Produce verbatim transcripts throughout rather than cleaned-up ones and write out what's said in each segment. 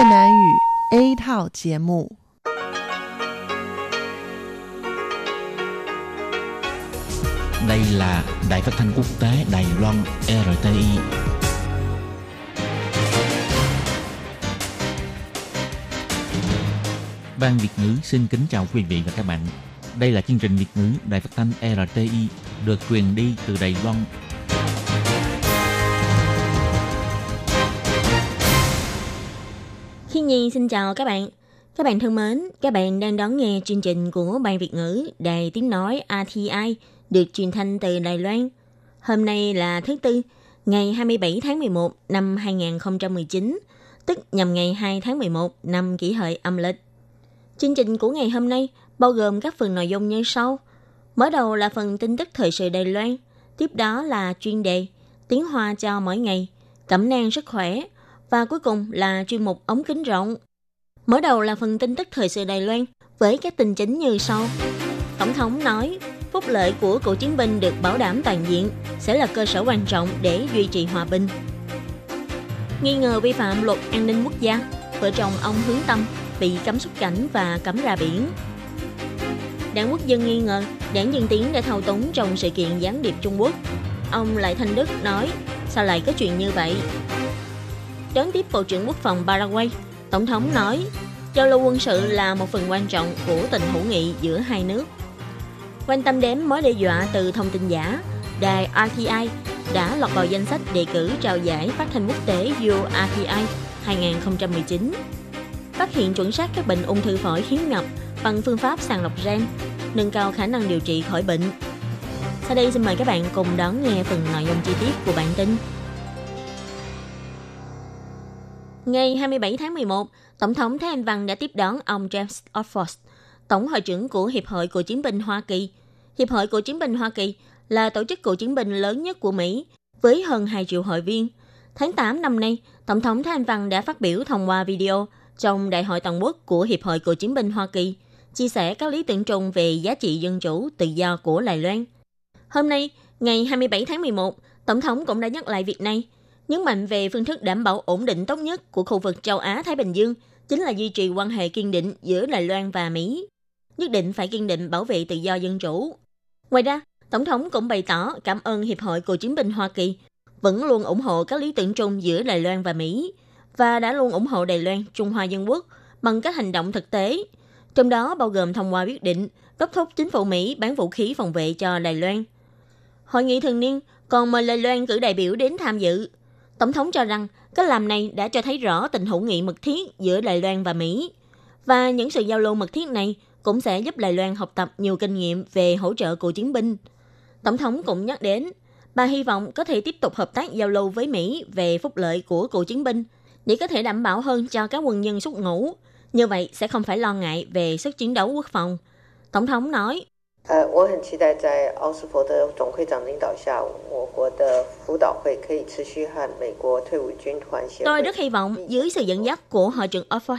Việt Nam ngữ A thảo节目. Đây là Đài Phát thanh Quốc tế Đài Loan rờ tê i. Ban Việt ngữ xin kính chào quý vị và các bạn. Đây là chương trình Việt ngữ Đài Phát thanh rờ tê i được truyền đi từ Đài Loan. Khi Nhi xin chào các bạn. Các bạn thân mến, các bạn đang đón nghe chương trình của Ban Việt ngữ Đài Tiếng Nói rờ tê i được truyền thanh từ Đài Loan. Hôm nay là thứ Tư, ngày hai mươi bảy tháng mười một năm hai không một chín, tức nhằm ngày hai tháng mười một năm Kỷ Hợi âm lịch. Chương trình của ngày hôm nay bao gồm các phần nội dung như sau. Mở đầu là phần tin tức thời sự Đài Loan, tiếp đó là chuyên đề Tiếng Hoa cho mỗi ngày, cẩm nang sức khỏe, và cuối cùng là chuyên mục ống kính rộng. Mở đầu là phần tin tức thời sự Đài Loan với các tin chính như sau. Tổng thống nói, phúc lợi của cựu chiến binh được bảo đảm toàn diện sẽ là cơ sở quan trọng để duy trì hòa bình. Nghi ngờ vi phạm luật an ninh quốc gia, vợ chồng ông Hướng Tâm bị cấm xuất cảnh và cấm ra biển. Đảng Quốc dân nghi ngờ đảng Dân Tiến đã thao túng trong sự kiện gián điệp Trung Quốc. Ông Lại Thanh Đức nói, sao lại có chuyện như vậy? Đón tiếp Bộ trưởng Quốc phòng Paraguay, Tổng thống nói, giao lưu quân sự là một phần quan trọng của tình hữu nghị giữa hai nước. Quan tâm đến mối đe dọa từ thông tin giả, đài rờ tê i đã lọt vào danh sách đề cử trao giải phát thanh quốc tế u rờ tê i hai không một chín. Phát hiện chuẩn xác các bệnh ung thư phổi hiếm gặp bằng phương pháp sàng lọc gen, nâng cao khả năng điều trị khỏi bệnh. Sau đây xin mời các bạn cùng đón nghe phần nội dung chi tiết của bản tin. Ngày hai mươi bảy tháng mười một, Tổng thống Thái Anh Văn đã tiếp đón ông James Oxford, Tổng hội trưởng của Hiệp hội Cựu chiến binh Hoa Kỳ. Hiệp hội Cựu chiến binh Hoa Kỳ là tổ chức cựu chiến binh lớn nhất của Mỹ, với hơn hai triệu hội viên. Tháng tám năm nay, Tổng thống Thái Anh Văn đã phát biểu thông qua video trong Đại hội Toàn quốc của Hiệp hội Cựu chiến binh Hoa Kỳ, chia sẻ các lý tưởng chung về giá trị dân chủ, tự do của Đài Loan. Hôm nay, ngày hai mươi bảy tháng mười một, Tổng thống cũng đã nhắc lại việc này, nhấn mạnh về phương thức đảm bảo ổn định tốt nhất của khu vực châu Á-Thái Bình Dương chính là duy trì quan hệ kiên định giữa Đài Loan và Mỹ, nhất định phải kiên định bảo vệ tự do dân chủ. Ngoài ra, Tổng thống cũng bày tỏ cảm ơn Hiệp hội Cựu chiến binh Hoa Kỳ vẫn luôn ủng hộ các lý tưởng chung giữa Đài Loan và Mỹ và đã luôn ủng hộ Đài Loan, Trung Hoa Dân Quốc bằng các hành động thực tế, trong đó bao gồm thông qua quyết định đốc thúc chính phủ Mỹ bán vũ khí phòng vệ cho Đài Loan. Hội nghị thường niên còn mời Đài Loan cử đại biểu đến tham dự. Tổng thống cho rằng cách làm này đã cho thấy rõ tình hữu nghị mật thiết giữa Đài Loan và Mỹ, và những sự giao lưu mật thiết này cũng sẽ giúp Đài Loan học tập nhiều kinh nghiệm về hỗ trợ cựu chiến binh. Tổng thống cũng nhắc đến, bà hy vọng có thể tiếp tục hợp tác giao lưu với Mỹ về phúc lợi của cựu chiến binh để có thể đảm bảo hơn cho các quân nhân xuất ngũ, như vậy sẽ không phải lo ngại về sức chiến đấu quốc phòng. Tổng thống nói, tôi rất hy vọng dưới sự dẫn dắt của Hội trưởng Oxford,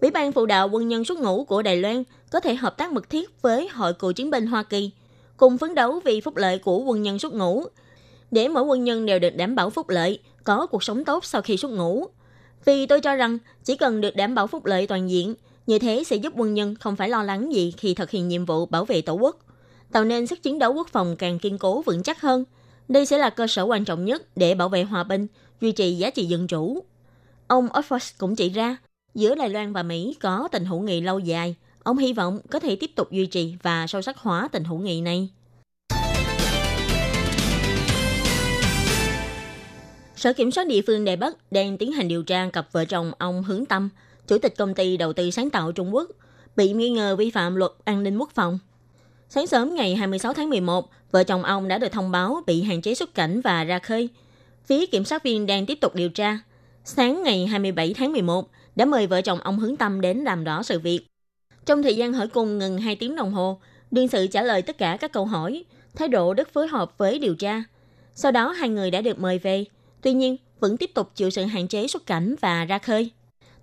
Ủy ban phụ đạo quân nhân xuất ngũ của Đài Loan có thể hợp tác mật thiết với Hội Cựu chiến binh Hoa Kỳ, cùng phấn đấu vì phúc lợi của quân nhân xuất ngũ, để mỗi quân nhân đều được đảm bảo phúc lợi, có cuộc sống tốt sau khi xuất ngũ. Vì tôi cho rằng chỉ cần được đảm bảo phúc lợi toàn diện, như thế sẽ giúp quân nhân không phải lo lắng gì khi thực hiện nhiệm vụ bảo vệ Tổ quốc, tạo nên sức chiến đấu quốc phòng càng kiên cố vững chắc hơn. Đây sẽ là cơ sở quan trọng nhất để bảo vệ hòa bình, duy trì giá trị dân chủ. Ông Oxford cũng chỉ ra, giữa Đài Loan và Mỹ có tình hữu nghị lâu dài, ông hy vọng có thể tiếp tục duy trì và sâu sắc hóa tình hữu nghị này. Sở Kiểm soát địa phương Đài Bắc đang tiến hành điều tra cặp vợ chồng ông Hướng Tâm, Chủ tịch Công ty Đầu tư Sáng tạo Trung Quốc, bị nghi ngờ vi phạm luật an ninh quốc phòng. Sáng sớm ngày hai mươi sáu tháng mười một, vợ chồng ông đã được thông báo bị hạn chế xuất cảnh và ra khơi. Phía kiểm sát viên đang tiếp tục điều tra. Sáng ngày hai mươi bảy tháng mười một, đã mời vợ chồng ông Hướng Tâm đến làm rõ sự việc. Trong thời gian hỏi cung ngừng hai tiếng đồng hồ, đương sự trả lời tất cả các câu hỏi, thái độ rất phối hợp với điều tra. Sau đó hai người đã được mời về, tuy nhiên vẫn tiếp tục chịu sự hạn chế xuất cảnh và ra khơi.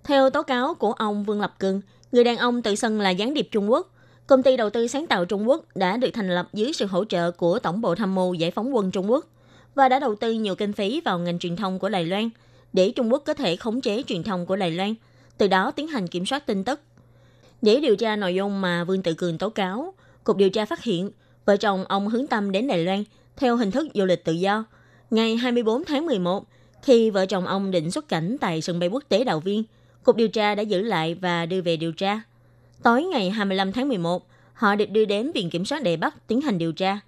Theo tố cáo của ông Vương Lập Cường, người đàn ông tự xưng là gián điệp Trung Quốc, Công ty Đầu tư Sáng tạo Trung Quốc đã được thành lập dưới sự hỗ trợ của Tổng bộ Tham mưu Giải phóng quân Trung Quốc và đã đầu tư nhiều kinh phí vào ngành truyền thông của Đài Loan để Trung Quốc có thể khống chế truyền thông của Đài Loan, từ đó tiến hành kiểm soát tin tức. Để điều tra nội dung mà Vương Tự Cường tố cáo, Cục Điều tra phát hiện vợ chồng ông Hướng Tâm đến Đài Loan theo hình thức du lịch tự do. Ngày hai mươi tư tháng mười một, khi vợ chồng ông định xuất cảnh tại sân bay quốc tế Đào Viên, Cục Điều tra đã giữ lại và đưa về điều tra. Tối ngày hai mươi lăm tháng mười một, họ được đưa đến Viện Kiểm soát Đài Bắc tiến hành điều tra.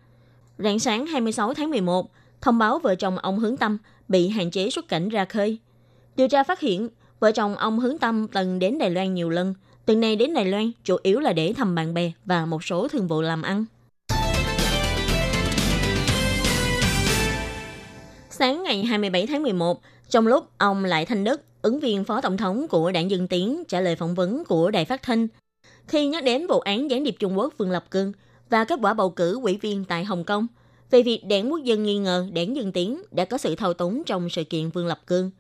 Rạng sáng hai mươi sáu tháng mười một, thông báo vợ chồng ông Hướng Tâm bị hạn chế xuất cảnh ra khơi. Điều tra phát hiện, vợ chồng ông Hướng Tâm từng đến Đài Loan nhiều lần. Từ nay đến Đài Loan chủ yếu là để thăm bạn bè và một số thương vụ làm ăn. Sáng ngày hai mươi bảy tháng mười một, trong lúc ông Lại Thanh Đức, ứng viên phó tổng thống của đảng Dân Tiến trả lời phỏng vấn của đài phát thanh, khi nhắc đến vụ án gián điệp Trung Quốc Vương Lập Cường và kết quả bầu cử ủy viên tại Hồng Kông, về việc đảng Quốc dân nghi ngờ đảng Dân Tiến đã có sự thao túng trong sự kiện Vương Lập Cường,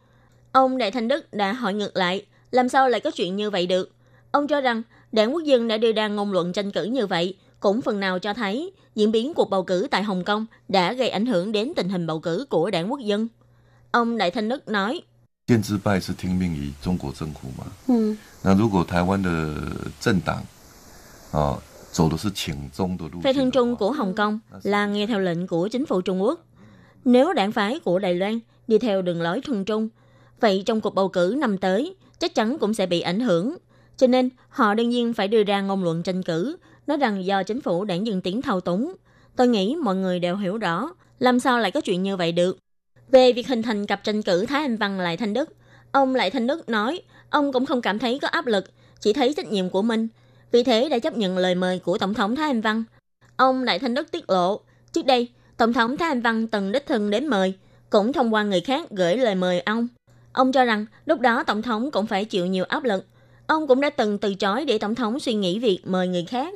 ông Lại Thanh Đức đã hỏi ngược lại, làm sao lại có chuyện như vậy được? Ông cho rằng đảng Quốc dân đã đưa ra ngôn luận tranh cử như vậy cũng phần nào cho thấy diễn biến cuộc bầu cử tại Hồng Kông đã gây ảnh hưởng đến tình hình bầu cử của đảng Quốc dân. Ông Lại Thanh Đức nói, ừ. Phe thân Trung của Hồng Kông là nghe theo lệnh của chính phủ Trung Quốc. Nếu đảng phái của Đài Loan đi theo đường lối thân Trung, vậy trong cuộc bầu cử năm tới chắc chắn cũng sẽ bị ảnh hưởng. Cho nên họ đương nhiên phải đưa ra ngôn luận tranh cử, nói rằng do chính phủ đảng Dân Tiến thao túng. Tôi nghĩ mọi người đều hiểu rõ, làm sao lại có chuyện như vậy được. Về việc hình thành cặp tranh cử Thái Anh Văn Lại Thanh Đức, ông Lại Thanh Đức nói, ông cũng không cảm thấy có áp lực, chỉ thấy trách nhiệm của mình. Vì thế đã chấp nhận lời mời của Tổng thống Thái Anh Văn. Ông Lại Thanh Đức tiết lộ, trước đây, Tổng thống Thái Anh Văn từng đích thân đến mời, cũng thông qua người khác gửi lời mời ông. Ông cho rằng lúc đó Tổng thống cũng phải chịu nhiều áp lực. Ông cũng đã từng từ chối để Tổng thống suy nghĩ việc mời người khác.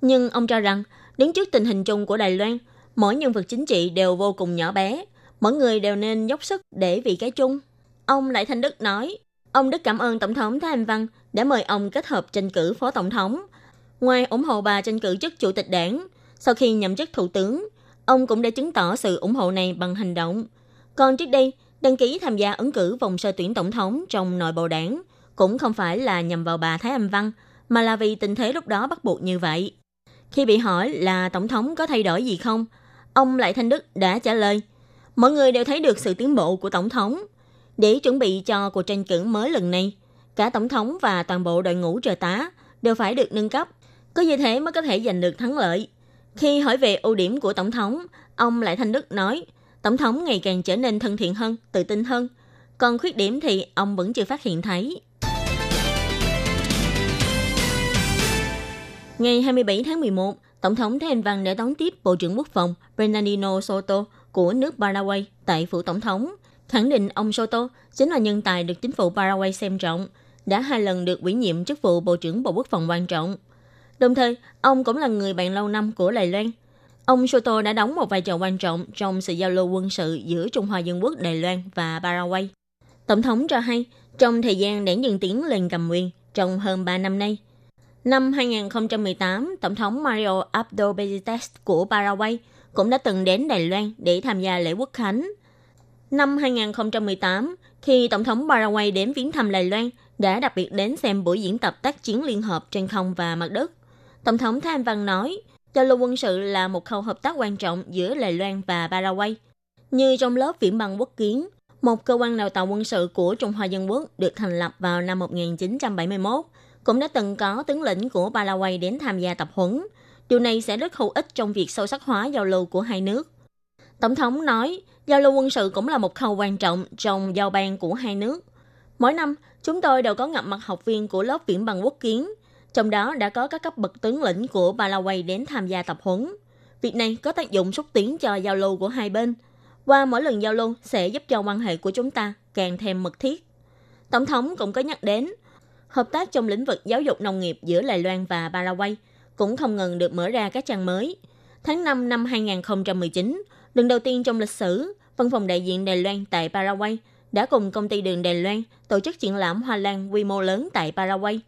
Nhưng ông cho rằng, đứng trước tình hình chung của Đài Loan, mỗi nhân vật chính trị đều vô cùng nhỏ bé. Mọi người đều nên dốc sức để vì cái chung. Ông Lại Thanh Đức nói, ông rất cảm ơn Tổng thống Thái Anh Văn đã mời ông kết hợp tranh cử phó tổng thống. Ngoài ủng hộ bà tranh cử chức chủ tịch đảng, sau khi nhậm chức thủ tướng, ông cũng đã chứng tỏ sự ủng hộ này bằng hành động. Còn trước đây, đăng ký tham gia ứng cử vòng sơ tuyển tổng thống trong nội bộ đảng cũng không phải là nhằm vào bà Thái Anh Văn, mà là vì tình thế lúc đó bắt buộc như vậy. Khi bị hỏi là Tổng thống có thay đổi gì không, ông Lại Thanh Đức đã trả lời, mọi người đều thấy được sự tiến bộ của Tổng thống. Để chuẩn bị cho cuộc tranh cử mới lần này, cả Tổng thống và toàn bộ đội ngũ trợ tá đều phải được nâng cấp, có như thế mới có thể giành được thắng lợi. Khi hỏi về ưu điểm của Tổng thống, ông Lại Thanh Đức nói, Tổng thống ngày càng trở nên thân thiện hơn, tự tin hơn. Còn khuyết điểm thì ông vẫn chưa phát hiện thấy. Ngày hai mươi bảy tháng mười một, Tổng thống Thái Anh Văn đã đón tiếp Bộ trưởng Quốc phòng Bernardino Soto của nước Paraguay tại phủ Tổng thống, khẳng định ông Soto chính là nhân tài được chính phủ Paraguay xem trọng, đã hai lần được ủy nhiệm chức vụ Bộ trưởng Bộ Quốc phòng quan trọng. Đồng thời, ông cũng là người bạn lâu năm của Đài Loan. Ông Soto đã đóng một vai trò quan trọng trong sự giao lưu quân sự giữa Trung Hoa Dân Quốc Đài Loan và Paraguay. Tổng thống cho hay, trong thời gian đảng Dân Tiến lên cầm quyền trong hơn ba năm nay, năm hai không một tám, Tổng thống Mario Abdo Benitez của Paraguay cũng đã từng đến Đài Loan để tham gia lễ quốc khánh. Năm hai không một tám, khi Tổng thống Paraguay đến viếng thăm Đài Loan, đã đặc biệt đến xem buổi diễn tập tác chiến liên hợp trên không và mặt đất. Tổng thống Thái Anh Văn nói, giao lưu quân sự là một khâu hợp tác quan trọng giữa Đài Loan và Paraguay. Như trong lớp viễn bằng quốc kiến, một cơ quan đào tạo quân sự của Trung Hoa Dân Quốc được thành lập vào năm một nghìn chín trăm bảy mươi mốt, cũng đã từng có tướng lĩnh của Paraguay đến tham gia tập huấn. Điều này sẽ rất hữu ích trong việc sâu sắc hóa giao lưu của hai nước. Tổng thống nói, giao lưu quân sự cũng là một khâu quan trọng trong giao ban của hai nước. Mỗi năm, chúng tôi đều có gặp mặt học viên của lớp viễn bằng quốc kiến, trong đó đã có các cấp bậc tướng lĩnh của Paraguay đến tham gia tập huấn. Việc này có tác dụng xúc tiến cho giao lưu của hai bên. Qua mỗi lần giao lưu sẽ giúp cho quan hệ của chúng ta càng thêm mật thiết. Tổng thống cũng có nhắc đến, hợp tác trong lĩnh vực giáo dục nông nghiệp giữa Đài Loan và Paraguay cũng không ngừng được mở ra các trang mới. Tháng năm năm hai không một chín, lần đầu tiên trong lịch sử, Văn phòng đại diện Đài Loan tại Paraguay đã cùng công ty đường Đài Loan tổ chức triển lãm hoa lan quy mô lớn tại Paraguay.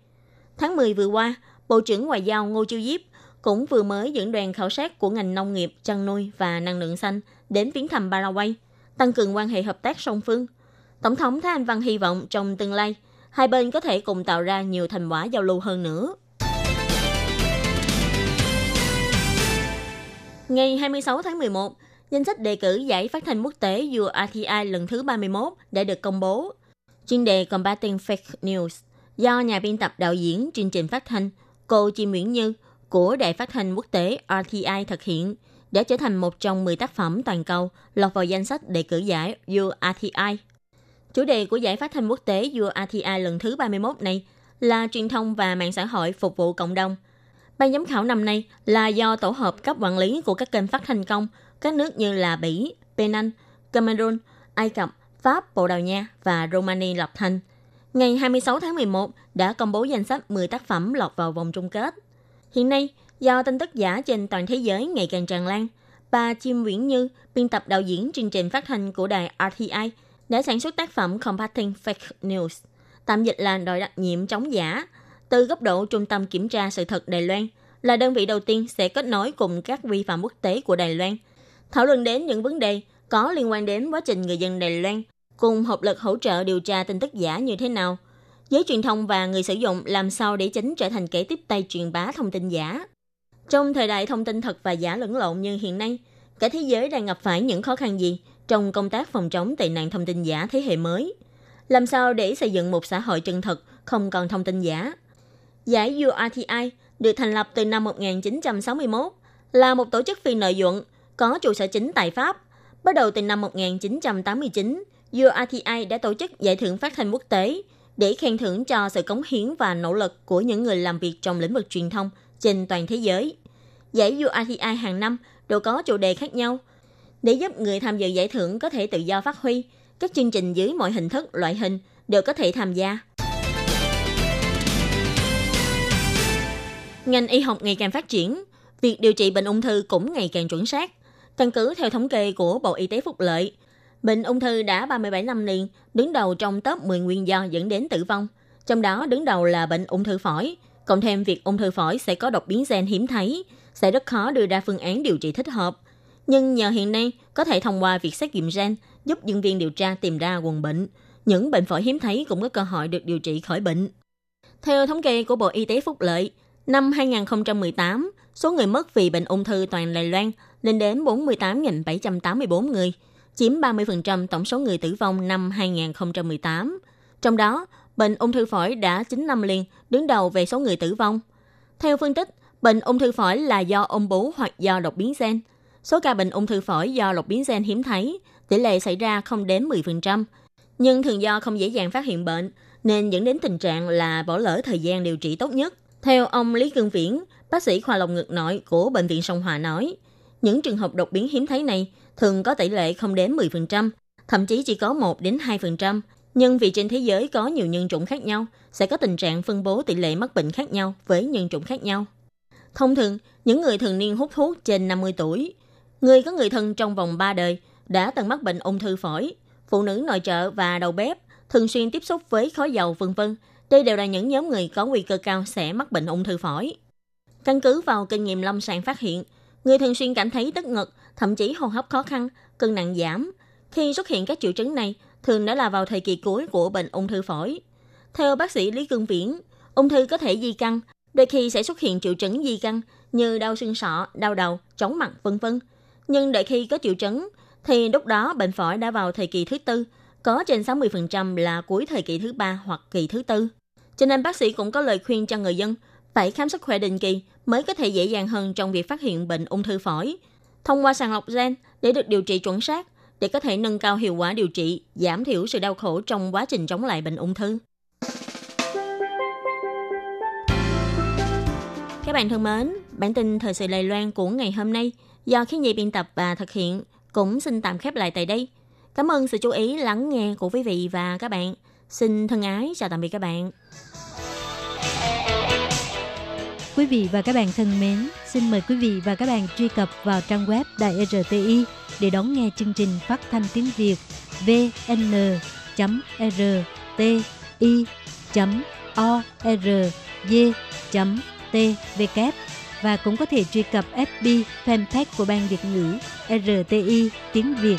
Tháng mười vừa qua, Bộ trưởng Ngoại giao Ngô Chiêu Diếp cũng vừa mới dẫn đoàn khảo sát của ngành nông nghiệp, chăn nuôi và năng lượng xanh đến viếng thăm Paraguay, tăng cường quan hệ hợp tác song phương. Tổng thống Thái Anh Văn hy vọng trong tương lai, hai bên có thể cùng tạo ra nhiều thành quả giao lưu hơn nữa. Ngày hai mươi sáu tháng mười một, danh sách đề cử giải phát thanh quốc tế U R T I lần thứ ba mươi mốt đã được công bố. Chuyên đề Combating Fake News do nhà biên tập đạo diễn chương trình phát thanh cô chị Nguyễn Như của Đài Phát thanh Quốc tế R T I thực hiện đã trở thành một trong mười tác phẩm toàn cầu lọt vào danh sách đề cử giải U R T I. Chủ đề của giải phát thanh quốc tế U R T I lần thứ ba mươi mốt này là truyền thông và mạng xã hội phục vụ cộng đồng. Ban giám khảo năm nay là do tổ hợp cấp quản lý của các kênh phát thanh công các nước như là Bỉ, Penang, Cameroon, Ai Cập, Pháp, Bồ Đào Nha và Romania lập thành. Ngày hai mươi sáu tháng mười một đã công bố danh sách mười tác phẩm lọt vào vòng chung kết. Hiện nay, do tin tức giả trên toàn thế giới ngày càng tràn lan, bà Chim Nguyễn Như, biên tập đạo diễn chương trình phát thanh của đài R T I, đã sản xuất tác phẩm Combating Fake News, tạm dịch là đội đặc nhiệm chống giả, từ góc độ Trung tâm Kiểm tra Sự thật Đài Loan, là đơn vị đầu tiên sẽ kết nối cùng các vi phạm quốc tế của Đài Loan, thảo luận đến những vấn đề có liên quan đến quá trình người dân Đài Loan cùng hợp lực hỗ trợ điều tra tin tức giả như thế nào, giới truyền thông và người sử dụng làm sao để tránh trở thành kẻ tiếp tay truyền bá thông tin giả. Trong thời đại thông tin thật và giả lẫn lộn như hiện nay, cả thế giới đang gặp phải những khó khăn gì trong công tác phòng chống tệ nạn thông tin giả thế hệ mới? Làm sao để xây dựng một xã hội chân thật, không còn thông tin giả? Giải U R T I được thành lập từ năm một nghìn chín trăm sáu mươi mốt, là một tổ chức phi lợi nhuận có trụ sở chính tại Pháp. Bắt đầu từ năm một nghìn chín trăm tám mươi chín, U R T I đã tổ chức giải thưởng phát thanh quốc tế để khen thưởng cho sự cống hiến và nỗ lực của những người làm việc trong lĩnh vực truyền thông trên toàn thế giới. Giải U R T I hàng năm đều có chủ đề khác nhau. Để giúp người tham dự giải thưởng có thể tự do phát huy, các chương trình dưới mọi hình thức, loại hình đều có thể tham gia. Ngành y học ngày càng phát triển, việc điều trị bệnh ung thư cũng ngày càng chuẩn xác. Căn cứ theo thống kê của Bộ Y tế Phúc Lợi, bệnh ung thư đã ba mươi bảy năm liền đứng đầu trong top mười nguyên do dẫn đến tử vong. Trong đó đứng đầu là bệnh ung thư phổi, cộng thêm việc ung thư phổi sẽ có đột biến gen hiếm thấy, sẽ rất khó đưa ra phương án điều trị thích hợp. Nhưng nhờ hiện nay có thể thông qua việc xét nghiệm gen giúp nhân viên điều tra tìm ra nguồn bệnh, những bệnh phổi hiếm thấy cũng có cơ hội được điều trị khỏi bệnh. Theo thống kê của Bộ Y tế Phúc Lợi, năm hai nghìn không trăm mười tám, số người mất vì bệnh ung thư toàn Đài Loan lên đến bốn mươi tám nghìn bảy trăm tám mươi bốn người, chiếm ba mươi phần trăm tổng số người tử vong năm hai nghìn không trăm mười tám. Trong đó, bệnh ung thư phổi đã chín năm liền đứng đầu về số người tử vong. Theo phân tích, bệnh ung thư phổi là do ung bú hoặc do đột biến gen. Số ca bệnh ung thư phổi do đột biến gen hiếm thấy, tỷ lệ xảy ra không đến mười phần trăm. Nhưng thường do không dễ dàng phát hiện bệnh, nên dẫn đến tình trạng là bỏ lỡ thời gian điều trị tốt nhất. Theo ông Lý Cương Viễn, bác sĩ khoa lồng ngực nội của Bệnh viện Song Hòa nói, những trường hợp đột biến hiếm thấy này thường có tỷ lệ không đến mười phần trăm, thậm chí chỉ có một đến hai phần trăm. Nhưng vì trên thế giới có nhiều nhân chủng khác nhau, sẽ có tình trạng phân bố tỷ lệ mắc bệnh khác nhau với nhân chủng khác nhau. Thông thường, những người thường niên hút thuốc trên năm mươi tuổi, người có người thân trong vòng ba đời đã từng mắc bệnh ung thư phổi, phụ nữ nội trợ và đầu bếp thường xuyên tiếp xúc với khói dầu vân vân. Đây đều là những nhóm người có nguy cơ cao sẽ mắc bệnh ung thư phổi. Căn cứ vào kinh nghiệm lâm sàng phát hiện, người thường xuyên cảm thấy tức ngực, thậm chí hô hấp khó khăn, cân nặng giảm. Khi xuất hiện các triệu chứng này, thường đã là vào thời kỳ cuối của bệnh ung thư phổi. Theo bác sĩ Lý Cương Viễn, ung thư có thể di căn, đôi khi sẽ xuất hiện triệu chứng di căn như đau xương sọ, đau đầu, chóng mặt, vân vân. Nhưng đợi khi có triệu chứng, thì lúc đó bệnh phổi đã vào thời kỳ thứ tư, có trên sáu mươi phần trăm là cuối thời kỳ thứ ba hoặc kỳ thứ tư. Cho nên bác sĩ cũng có lời khuyên cho người dân phải khám sức khỏe định kỳ mới có thể dễ dàng hơn trong việc phát hiện bệnh ung thư phổi, thông qua sàng lọc gen để được điều trị chuẩn xác, để có thể nâng cao hiệu quả điều trị, giảm thiểu sự đau khổ trong quá trình chống lại bệnh ung thư. Các bạn thân mến, bản tin thời sự Đài Loan của ngày hôm nay do Khiết Nhi biên tập và thực hiện cũng xin tạm khép lại tại đây. Cảm ơn sự chú ý lắng nghe của quý vị và các bạn. Xin thân ái chào tạm biệt các bạn. Quý vị và các bạn thân mến, xin mời quý vị và các bạn truy cập vào trang web Đài R T I để đón nghe chương trình phát thanh tiếng Việt vn chấm rti chấm org chấm tvk và cũng có thể truy cập ép bê fanpage của Ban Việt ngữ R T I tiếng Việt.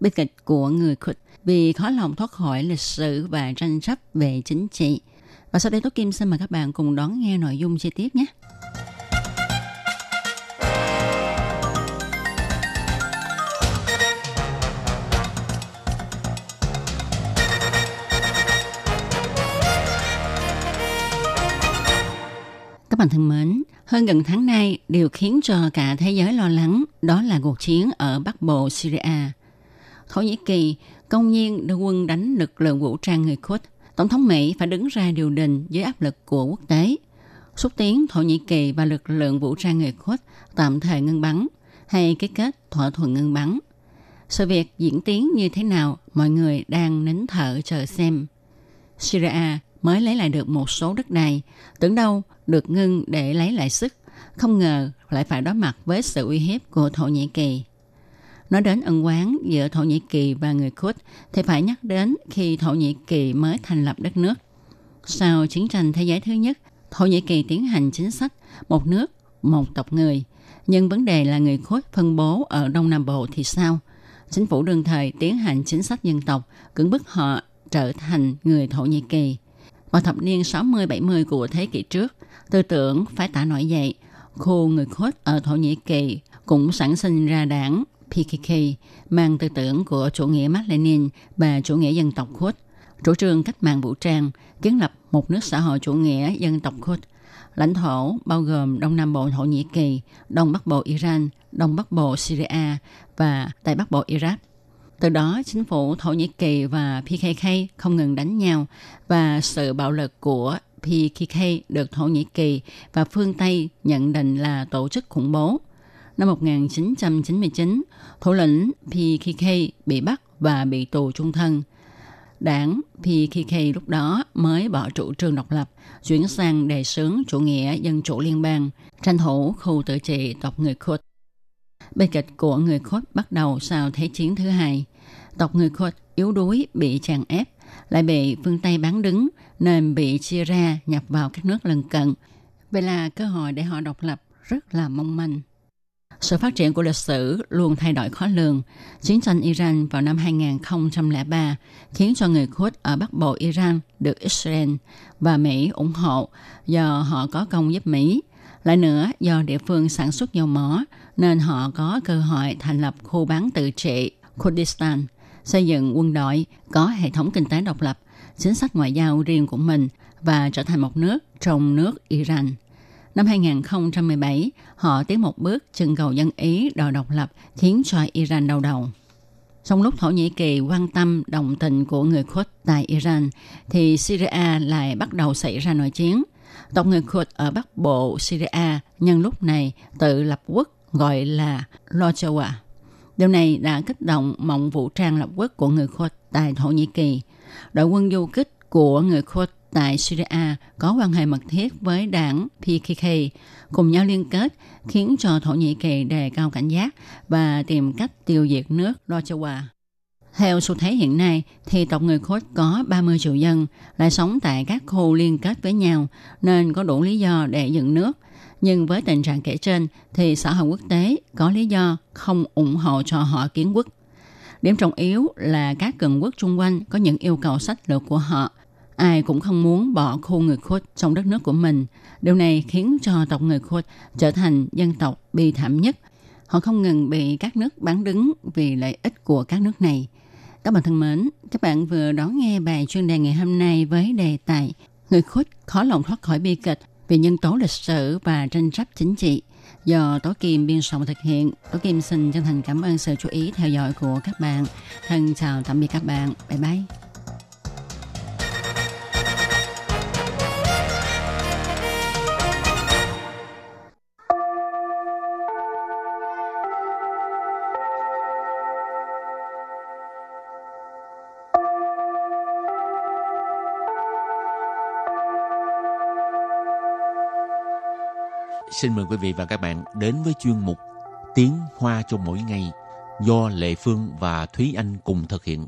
bi kịch của người Khmer vì khó lòng thoát khỏi lịch sử và tranh chấp về chính trị. Và sau đây tôi Kim xin mời các bạn cùng đón nghe nội dung chi tiết nhé. Các bạn thân mến, hơn gần tháng nay, điều khiến cho cả thế giới lo lắng đó là cuộc chiến ở Bắc Bộ Syria. Thổ Nhĩ Kỳ công nhiên đưa quân đánh lực lượng vũ trang người Kurd. Tổng thống Mỹ phải đứng ra điều đình dưới áp lực của quốc tế, xúc tiến Thổ Nhĩ Kỳ và lực lượng vũ trang người Kurd tạm thời ngưng bắn hay ký kết thỏa thuận ngưng bắn. Sự việc diễn tiến như thế nào, mọi người đang nín thở chờ xem. Syria mới lấy lại được một số đất đai, tưởng đâu được ngưng để lấy lại sức, không ngờ lại phải đối mặt với sự uy hiếp của Thổ Nhĩ Kỳ. Nói đến ân oán giữa Thổ Nhĩ Kỳ và người Kurd thì phải nhắc đến khi Thổ Nhĩ Kỳ mới thành lập đất nước. Sau chiến tranh thế giới thứ nhất, Thổ Nhĩ Kỳ tiến hành chính sách một nước, một tộc người. Nhưng vấn đề là người Kurd phân bố ở Đông Nam Bộ thì sao? Chính phủ đương thời tiến hành chính sách dân tộc, cưỡng bức họ trở thành người Thổ Nhĩ Kỳ. Vào thập niên sáu mươi bảy mươi của thế kỷ trước, tư tưởng phái tả nổi dậy, khu người Kurd ở Thổ Nhĩ Kỳ cũng sản sinh ra đảng pê ca ca mang tư tưởng của chủ nghĩa Mác Lênin và chủ nghĩa dân tộc Kurd, chủ trương cách mạng vũ trang, kiến lập một nước xã hội chủ nghĩa dân tộc Kurd. Lãnh thổ bao gồm Đông Nam Bộ Thổ Nhĩ Kỳ, Đông Bắc Bộ Iran, Đông Bắc Bộ Syria và Tây Bắc Bộ Iraq. Từ đó, chính phủ Thổ Nhĩ Kỳ và pê ca ca không ngừng đánh nhau và sự bạo lực của pê ca ca được Thổ Nhĩ Kỳ và phương Tây nhận định là tổ chức khủng bố. Năm một nghìn chín trăm chín mươi chín, thủ lĩnh pê ca ca bị bắt và bị tù chung thân. Đảng pê ca ca lúc đó mới bỏ chủ trương độc lập, chuyển sang đề xướng chủ nghĩa dân chủ liên bang, tranh thủ khu tự trị tộc người Kurd. Bi kịch của người Kurd bắt đầu sau Thế chiến thứ hai. Tộc người Kurd yếu đuối bị chèn ép, lại bị phương Tây bán đứng, nên bị chia ra nhập vào các nước lân cận. Vậy là cơ hội để họ độc lập rất là mong manh. Sự phát triển của lịch sử luôn thay đổi khó lường. Chiến tranh Iran vào năm hai nghìn không trăm lẻ ba khiến cho người Kurd ở Bắc Bộ Iran được Israel và Mỹ ủng hộ do họ có công giúp Mỹ. Lại nữa, do địa phương sản xuất dầu mỏ nên họ có cơ hội thành lập khu bán tự trị Kurdistan, xây dựng quân đội, có hệ thống kinh tế độc lập, chính sách ngoại giao riêng của mình và trở thành một nước trong nước Iran. Năm hai nghìn không trăm mười bảy, họ tiến một bước trưng cầu dân Ý đòi độc lập khiến cho Iran đau đầu. Trong lúc Thổ Nhĩ Kỳ quan tâm đồng tình của người Kurd tại Iran, thì Syria lại bắt đầu xảy ra nội chiến. Tộc người Kurd ở Bắc Bộ Syria nhân lúc này tự lập quốc gọi là Rojava. Điều này đã kích động mộng vũ trang lập quốc của người Kurd tại Thổ Nhĩ Kỳ. Đội quân du kích của người Kurd tại Syria có quan hệ mật thiết với đảng pê ca ca, cùng nhau liên kết khiến cho Thổ Nhĩ Kỳ đề cao cảnh giác và tìm cách tiêu diệt nước Rojava. Theo xu thế hiện nay, thì tộc người Kurd có ba mươi triệu dân, lại sống tại các khu liên kết với nhau, nên có đủ lý do để dựng nước. Nhưng với tình trạng kể trên, thì xã hội quốc tế có lý do không ủng hộ cho họ kiến quốc. Điểm trọng yếu là các cường quốc xung quanh có những yêu cầu sách lược của họ. Ai cũng không muốn bỏ khu người Kurd trong đất nước của mình. Điều này khiến cho tộc người Kurd trở thành dân tộc bi thảm nhất. Họ không ngừng bị các nước bán đứng vì lợi ích của các nước này. Các bạn thân mến, các bạn vừa đón nghe bài chuyên đề ngày hôm nay với đề tài Người Kurd khó lòng thoát khỏi bi kịch vì nhân tố lịch sử và tranh chấp chính trị do Tố Kim biên soạn thực hiện. Tố Kim xin chân thành cảm ơn sự chú ý theo dõi của các bạn. Thân chào tạm biệt các bạn. Bye bye. xin mời quý vị và các bạn đến với chuyên mục Tiếng Hoa cho mỗi ngày do Lệ Phương và Thúy Anh cùng thực hiện.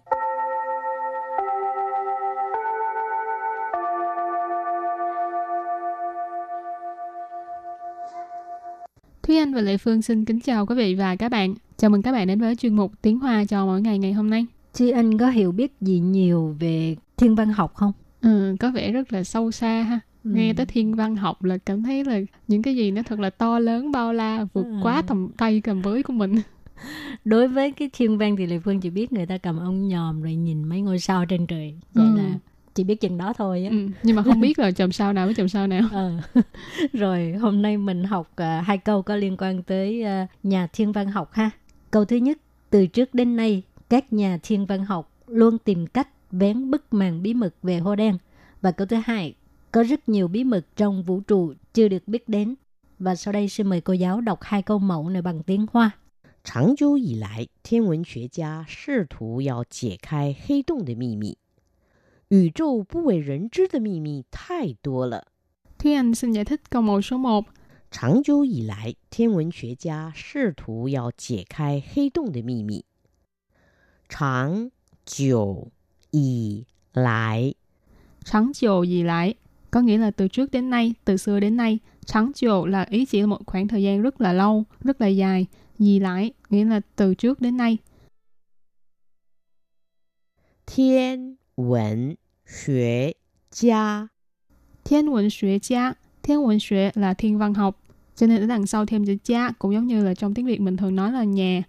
Thúy Anh và Lệ Phương xin kính chào quý vị và các bạn. Chào mừng các bạn đến với chuyên mục Tiếng Hoa cho mỗi ngày ngày hôm nay. Chị Anh có hiểu biết gì nhiều về thiên văn học không? Ừ, có vẻ rất là sâu xa ha. Ừ. Nghe tới thiên văn học là cảm thấy là những cái gì nó thật là to lớn, bao la, vượt ừ. quá tầm tay cầm với của mình. Đối với cái thiên văn thì Lệ Phương chỉ biết người ta cầm ống nhòm rồi nhìn mấy ngôi sao trên trời. Vậy ừ. là chỉ biết chừng đó thôi á. Ừ. Nhưng mà không biết là chòm sao nào với chòm sao nào. Ừ. Rồi hôm nay mình học uh, hai câu có liên quan tới uh, nhà thiên văn học ha. Câu thứ nhất, từ trước đến nay, các nhà thiên văn học luôn tìm cách vén bức màn bí mật về hố đen. Và câu thứ hai, có rất nhiều bí mật trong vũ trụ chưa được biết đến. Và sau đây xin mời cô giáo đọc hai câu mẫu này bằng tiếng Hoa. Trường lâu以来, thiên văn học gia thử thử要解开黑洞的秘密。宇宙不为人知的秘密太多了。Thúy Anh xin giải thích câu mẫu số một. Trường lâu以来, thiên văn học gia thử thử要解开黑洞的秘密。Trường lâu以来。Trường lâu以来có nghĩa là từ trước đến nay, từ xưa đến nay. Trắng chiều là ý chỉ một khoảng thời gian rất là lâu, rất là dài. Dì lại nghĩa là từ trước đến nay. Thiên văn học gia. Thiên văn học gia. Thiên văn học là thiên văn học. Cho nên ở đằng sau thêm chữ gia cũng giống như là trong tiếng Việt mình thường nói là nhà.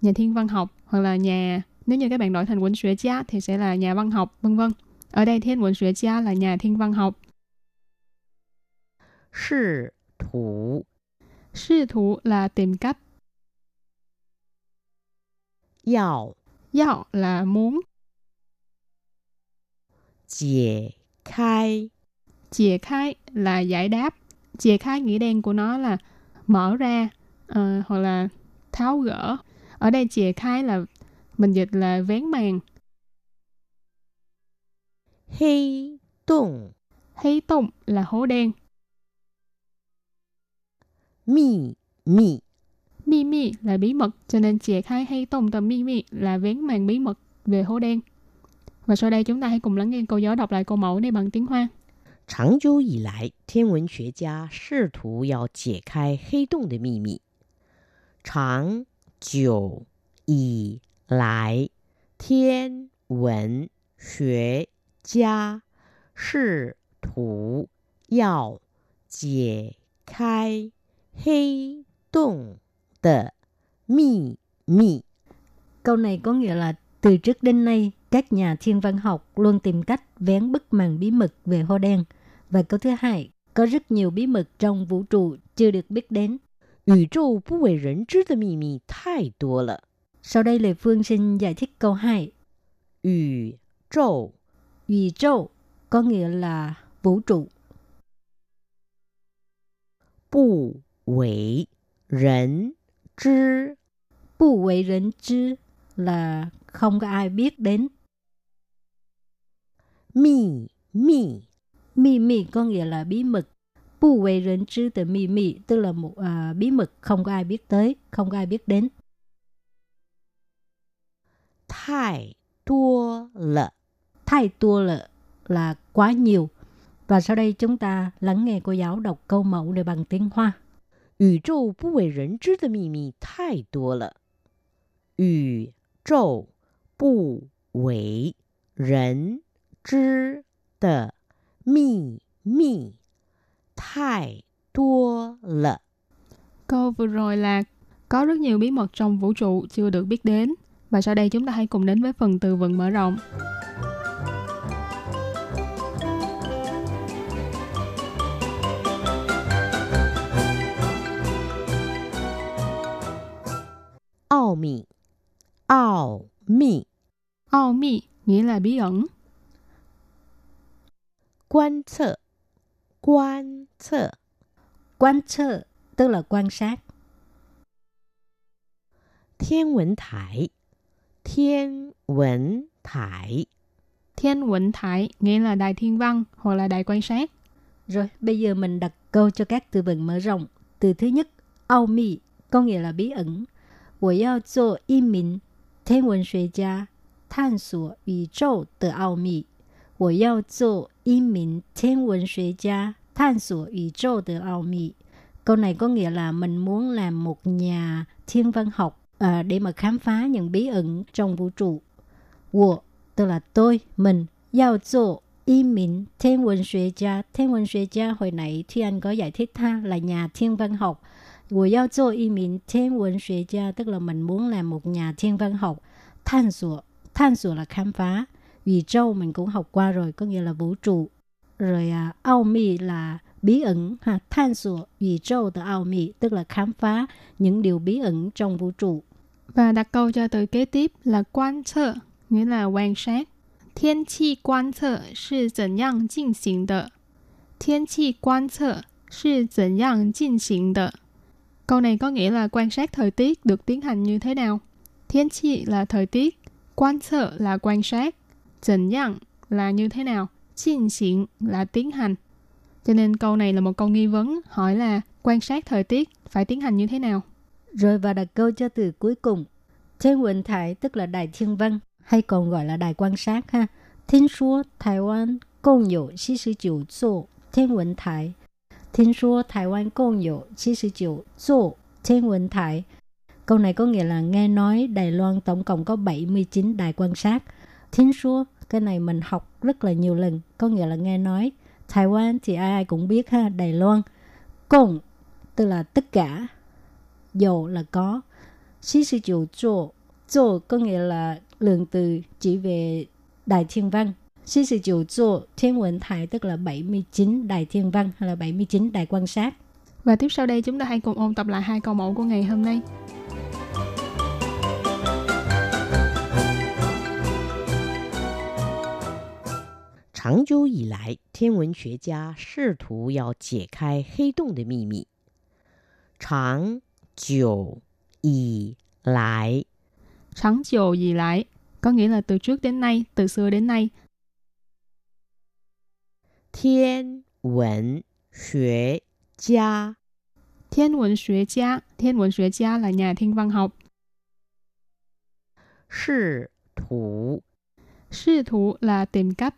Nhà thiên văn học hoặc là nhà. Nếu như các bạn đổi thành văn học gia thì sẽ là nhà văn học, vân vân. Ở đây thiên văn học gia là nhà thiên văn học. Sư thủ. Sư thủ là tìm cách. Yào. Yào là muốn. Chìa khai. Chìa khai là giải đáp. Chìa khai nghĩa đen của nó là mở ra uh, hoặc là tháo gỡ. Ở đây chìa khai là mình dịch là vén màn. Hây tùng. Hây tùng là hố đen. Mi mi. Mi mi là bí mật, cho nên chìa khai hay tông tầm mi mi là vén màn bí mật về hố đen. Và sau đây chúng ta hãy cùng lắng nghe cô giáo đọc lại câu mẫu này bằng tiếng Hoa. Trường lâu以来, thiên văn học gia thử thử要解开黑洞的秘密。长久以来，天文学家试图要解开黑洞的秘密. Câu này có nghĩa là từ trước đến nay các nhà thiên văn học luôn tìm cách vén bức màn bí mật về hố đen. Và câu thứ hai, có rất nhiều bí mật trong vũ trụ chưa được biết đến. 宇宙不为人知的秘密太多了. Sau đây Lê Phương xin giải thích câu hai. 宇宙 宇宙 có nghĩa là vũ trụ. 不 为人知. 不为人知 là không có ai biết đến. 秘密. 秘密 có nghĩa là bí mật. 不为人知 từ 秘密 tức là một à, bí mật không có ai biết tới, không có ai biết đến. 太多了. 太多了 là quá nhiều. Và sau đây chúng ta lắng nghe cô giáo đọc câu mẫu để bằng tiếng Hoa. 宇宙不为人知的秘密太多了. 宇宙不为人知的秘密太多了. Câu vừa rồi là có rất nhiều bí mật trong vũ trụ chưa được biết đến. Và sau đây chúng ta hãy cùng đến với phần từ vựng mở rộng. Ảo mị. Ảo mị. Ảo mị nghĩa là bí ẩn. Quan trợ. Quan trợ. Quan trợ tức là quan sát. Thiên văn đài. Thiên văn đài. Thiên văn đài nghĩa là đài thiên văn hoặc là đài quan sát. Rồi, bây giờ mình đặt câu cho các từ vựng mở rộng. từ thứ nhất, ao mị, có nghĩa là bí ẩn. Tôi muốn làm một thiên văn học, tham khảo vũ trụ của ao mị. Tôi muốn làm một thiên văn học, tham khảo vũ trụ của ao mị. Câu này có nghĩa là mình muốn làm một nhà thiên văn học à, để mà khám phá những bí ẩn trong vũ trụ. Wo, tức là tôi, mình, yào zô, y mình, thiên văn học gia. Thiên văn học gia hồi nãy Thúy Anh có giải thích tha là nhà thiên văn học. Wo yào zô y mình, thiên văn học gia, tức là mình muốn làm một nhà thiên văn học. Than sủa, than sủa là khám phá. Vì châu mình cũng học qua rồi, có nghĩa là vũ trụ. Rồi à, ao mi là bí ẩn ha, than sủa vì châu từ ao mị, tức là khám phá những điều bí ẩn trong vũ trụ. Và đặt câu cho từ kế tiếp là quan sát, nghĩa là quan sát. Thiên khí quan sát là怎样进行的? Thiên khí quan sát là怎样进行的? Câu này có nghĩa là quan sát thời tiết được tiến hành như thế nào. Thiên khí là thời tiết, quan sát là quan sát,怎样là như thế nào,进行là tiến hành. Cho nên câu này là một câu nghi vấn, hỏi là quan sát thời tiết phải tiến hành như thế nào. Rồi và đặt câu cho từ cuối cùng. Thiên Văn Đài tức là Đài Thiên Văn, hay còn gọi là Đài Quan Sát ha. Thiên số Thái Văn cộng có chín mươi chín chỗ Thiên Văn Đài. Thiên số Thái Văn cộng có chín mươi chín chỗ Thiên Văn Đài. Câu này có nghĩa là nghe nói Đài Loan tổng cộng có bảy mươi chín đài quan sát. Thiên số, cái này mình học rất là nhiều lần, có nghĩa là nghe nói. Thái Văn thì ai ai cũng biết ha, Đài Loan. Cộng, tức là tất cả. Dầu là có. chín mươi chín chỗ, chỗ có nghĩa là lượng từ chỉ về Đài Thiên Văn. chín mươi chín chỗ Thiên Văn Đài tức là bảy mươi chín Đài Thiên Văn hay là bảy mươi chín đài quan sát. Và tiếp sau đây chúng ta hãy cùng ôn tập lại hai câu mẫu của ngày hôm nay. Trường lâu以来, thiên văn học gia 试图要解开黑洞的秘密。长久以来, 长久以来 có nghĩa là từ trước đến nay, từ xưa đến nay. 天文学家, 天文学家, 天文学家 là nhà thiên văn học. 试图, 试图 là tìm cách.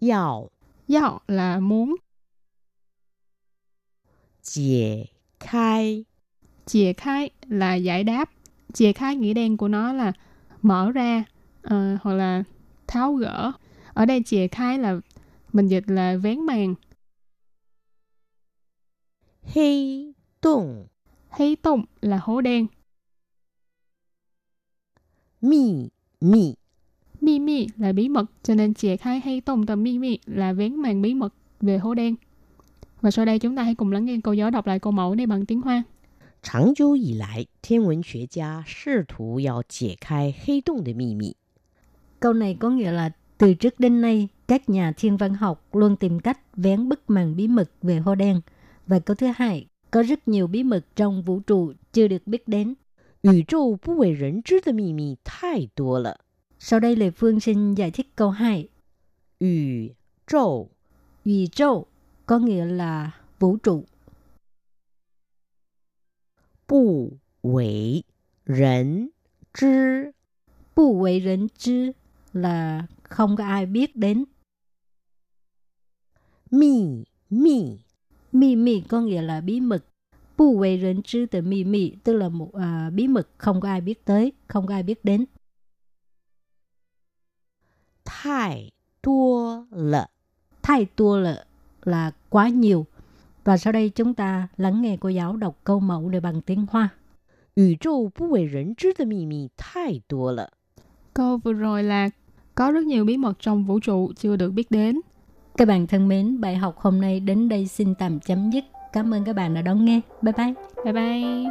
要, 要 là muốn. 解开, 解开 là giải đáp. 解开 nghĩa đen của nó là mở ra uh, hoặc là tháo gỡ. Ở đây 解开 là mình dịch là vén màn. 黑洞, 黑洞 là hố đen. 秘密, mi mi là bí mật, cho nên chìa khai hay tông tầm mi mi là vén màn bí mật về hố đen. Và sau đây chúng ta hãy cùng lắng nghe cô giáo đọc lại câu mẫu này bằng tiếng Hoa. Trường lâu以来, thiên văn học gia 试图要解开黑洞的秘密. Câu này có nghĩa là từ trước đến nay, các nhà thiên văn học luôn tìm cách vén bức màn bí mật về hố đen. Và câu thứ hai, có rất nhiều bí mật trong vũ trụ chưa được biết đến. 宇宙不为人知的秘密太多了。Sau đây Lê Phương xin giải thích câu hai. Vũ trụ, vũ trụ có nghĩa là vũ trụ. Bù wei rén zhi, bù wei rén zhi là không có ai biết đến. Mì mì, mì mì có nghĩa là bí mật. Bù wei rén zhi từ mì mì tức là một à, bí mật không có ai biết tới, không có ai biết đến. Thái tua lợ, thái tua lợ là quá nhiều. Và sau đây chúng ta lắng nghe cô giáo đọc câu mẫu để bằng tiếng Hoa. Vũ trụ không bị người biết de bí mật thái tua lợ. Câu vừa rồi là có rất nhiều bí mật trong vũ trụ chưa được biết đến. Các bạn thân mến, bài học hôm nay đến đây xin tạm chấm dứt. Cảm ơn các bạn đã đón nghe. Bye bye. Bye bye.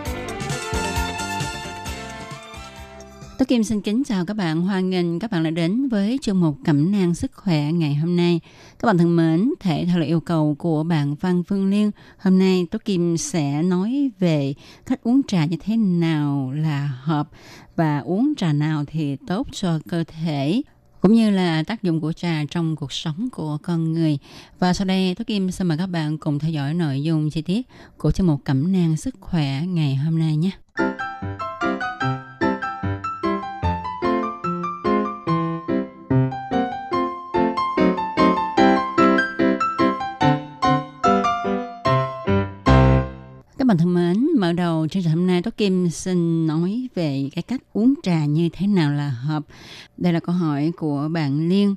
Tôi Kim xin kính chào các bạn, hoan nghênh các bạn đã đến với chương mục Cẩm nang sức khỏe ngày hôm nay. Các bạn thân mến, thể theo lời yêu cầu của bạn Phan Phương Liên, hôm nay Tôi Kim sẽ nói về cách uống trà như thế nào là hợp và uống trà nào thì tốt cho cơ thể, cũng như là tác dụng của trà trong cuộc sống của con người. Và sau đây, Tôi Kim xin mời các bạn cùng theo dõi nội dung chi tiết của chương mục Cẩm nang sức khỏe ngày hôm nay nhé. Bạn thân mến, mở đầu chương trình hôm nay, Tố Kim xin nói về cái cách uống trà như thế nào là hợp. Đây là câu hỏi của bạn Liên.